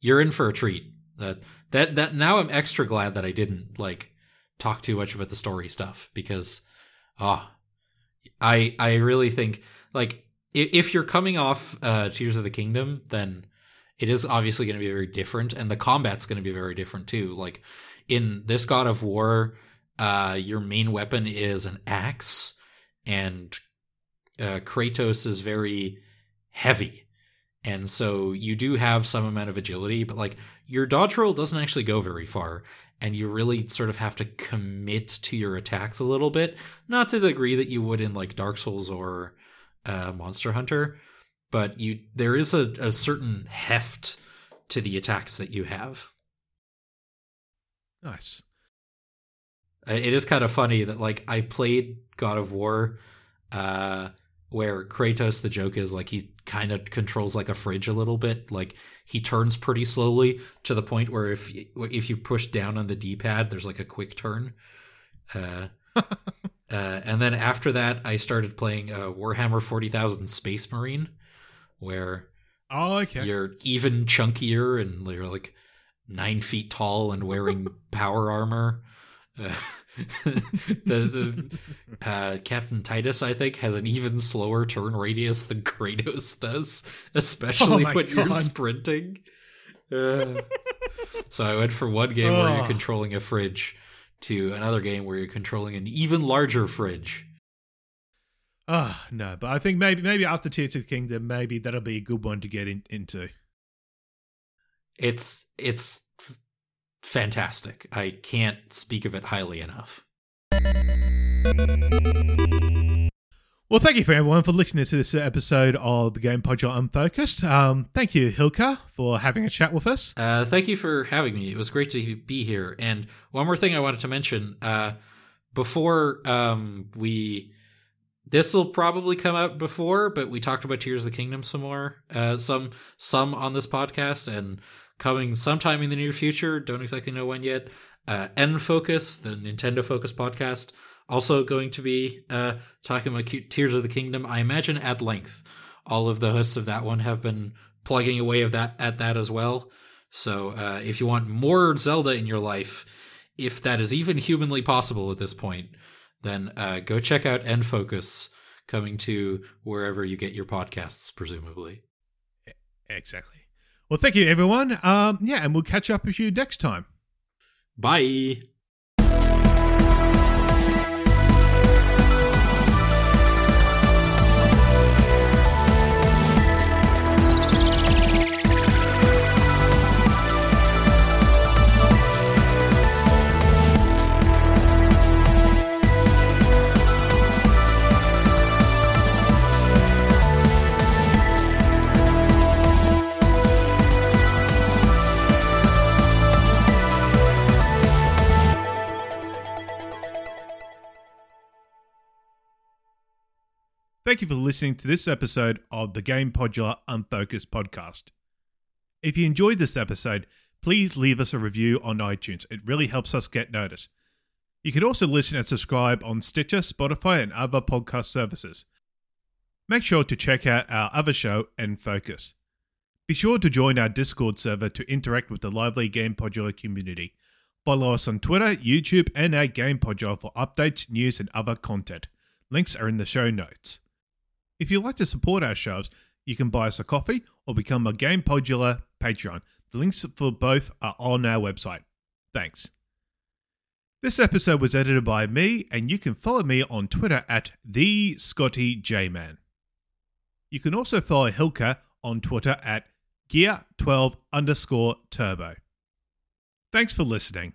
you're in for a treat. That now I'm extra glad that I didn't like talk too much about the story stuff because. I really think, like, if you're coming off Tears of the Kingdom, then it is obviously going to be very different, and the combat's going to be very different, too. Like, in this God of War, your main weapon is an axe, and Kratos is very heavy, and so you do have some amount of agility, but, like, your dodge roll doesn't actually go very far, and you really sort of have to commit to your attacks a little bit, not to the degree that you would in like Dark Souls or Monster Hunter, but there is a certain heft to the attacks that you have. Nice. It is kind of funny that like I played God of War where Kratos, the joke is like he kind of controls like a fridge a little bit. Like he turns pretty slowly to the point where if you push down on the D-pad, there's like a quick turn. And then after that, I started playing Warhammer 40,000 Space Marine, where you're even chunkier and you're like 9 feet tall and wearing power armor. The Captain Titus, I think, has an even slower turn radius than Kratos does, especially when you're sprinting. So I went from one game where you're controlling a fridge to another game where you're controlling an even larger fridge. No, but I think maybe after Tears of the Kingdom, maybe that'll be a good one to get into. It's fantastic. I can't speak of it highly enough. Well, thank you for everyone for listening to this episode of the Gamepodular Unfocused. Thank you, Hilka, for having a chat with us. Thank you for having me. It was great to be here. And one more thing I wanted to mention before this will probably come out before, but we talked about Tears of the Kingdom some more, some on this podcast, and coming sometime in the near future, don't exactly know when yet, N Focus, the Nintendo Focus podcast, also going to be talking about Tears of the Kingdom, I imagine, at length. All of the hosts of that one have been plugging away at that as well. So if you want more Zelda in your life, if that is even humanly possible at this point, then go check out N Focus, coming to wherever you get your podcasts, presumably. Exactly. Well, thank you, everyone. And we'll catch up with you next time. Bye. Thank you for listening to this episode of the Gamepodular Unfocused podcast. If you enjoyed this episode, please leave us a review on iTunes. It really helps us get noticed. You can also listen and subscribe on Stitcher, Spotify, and other podcast services. Make sure to check out our other show, N Focus. Be sure to join our Discord server to interact with the lively Gamepodular community. Follow us on Twitter, YouTube, and at Gamepodular for updates, news, and other content. Links are in the show notes. If you'd like to support our shows, you can buy us a coffee or become a Gamepodular Patreon. The links for both are on our website. Thanks. This episode was edited by me, and you can follow me on Twitter at TheScottyJayMan. You can also follow Hilka on Twitter at Gear12_Turbo. Thanks for listening.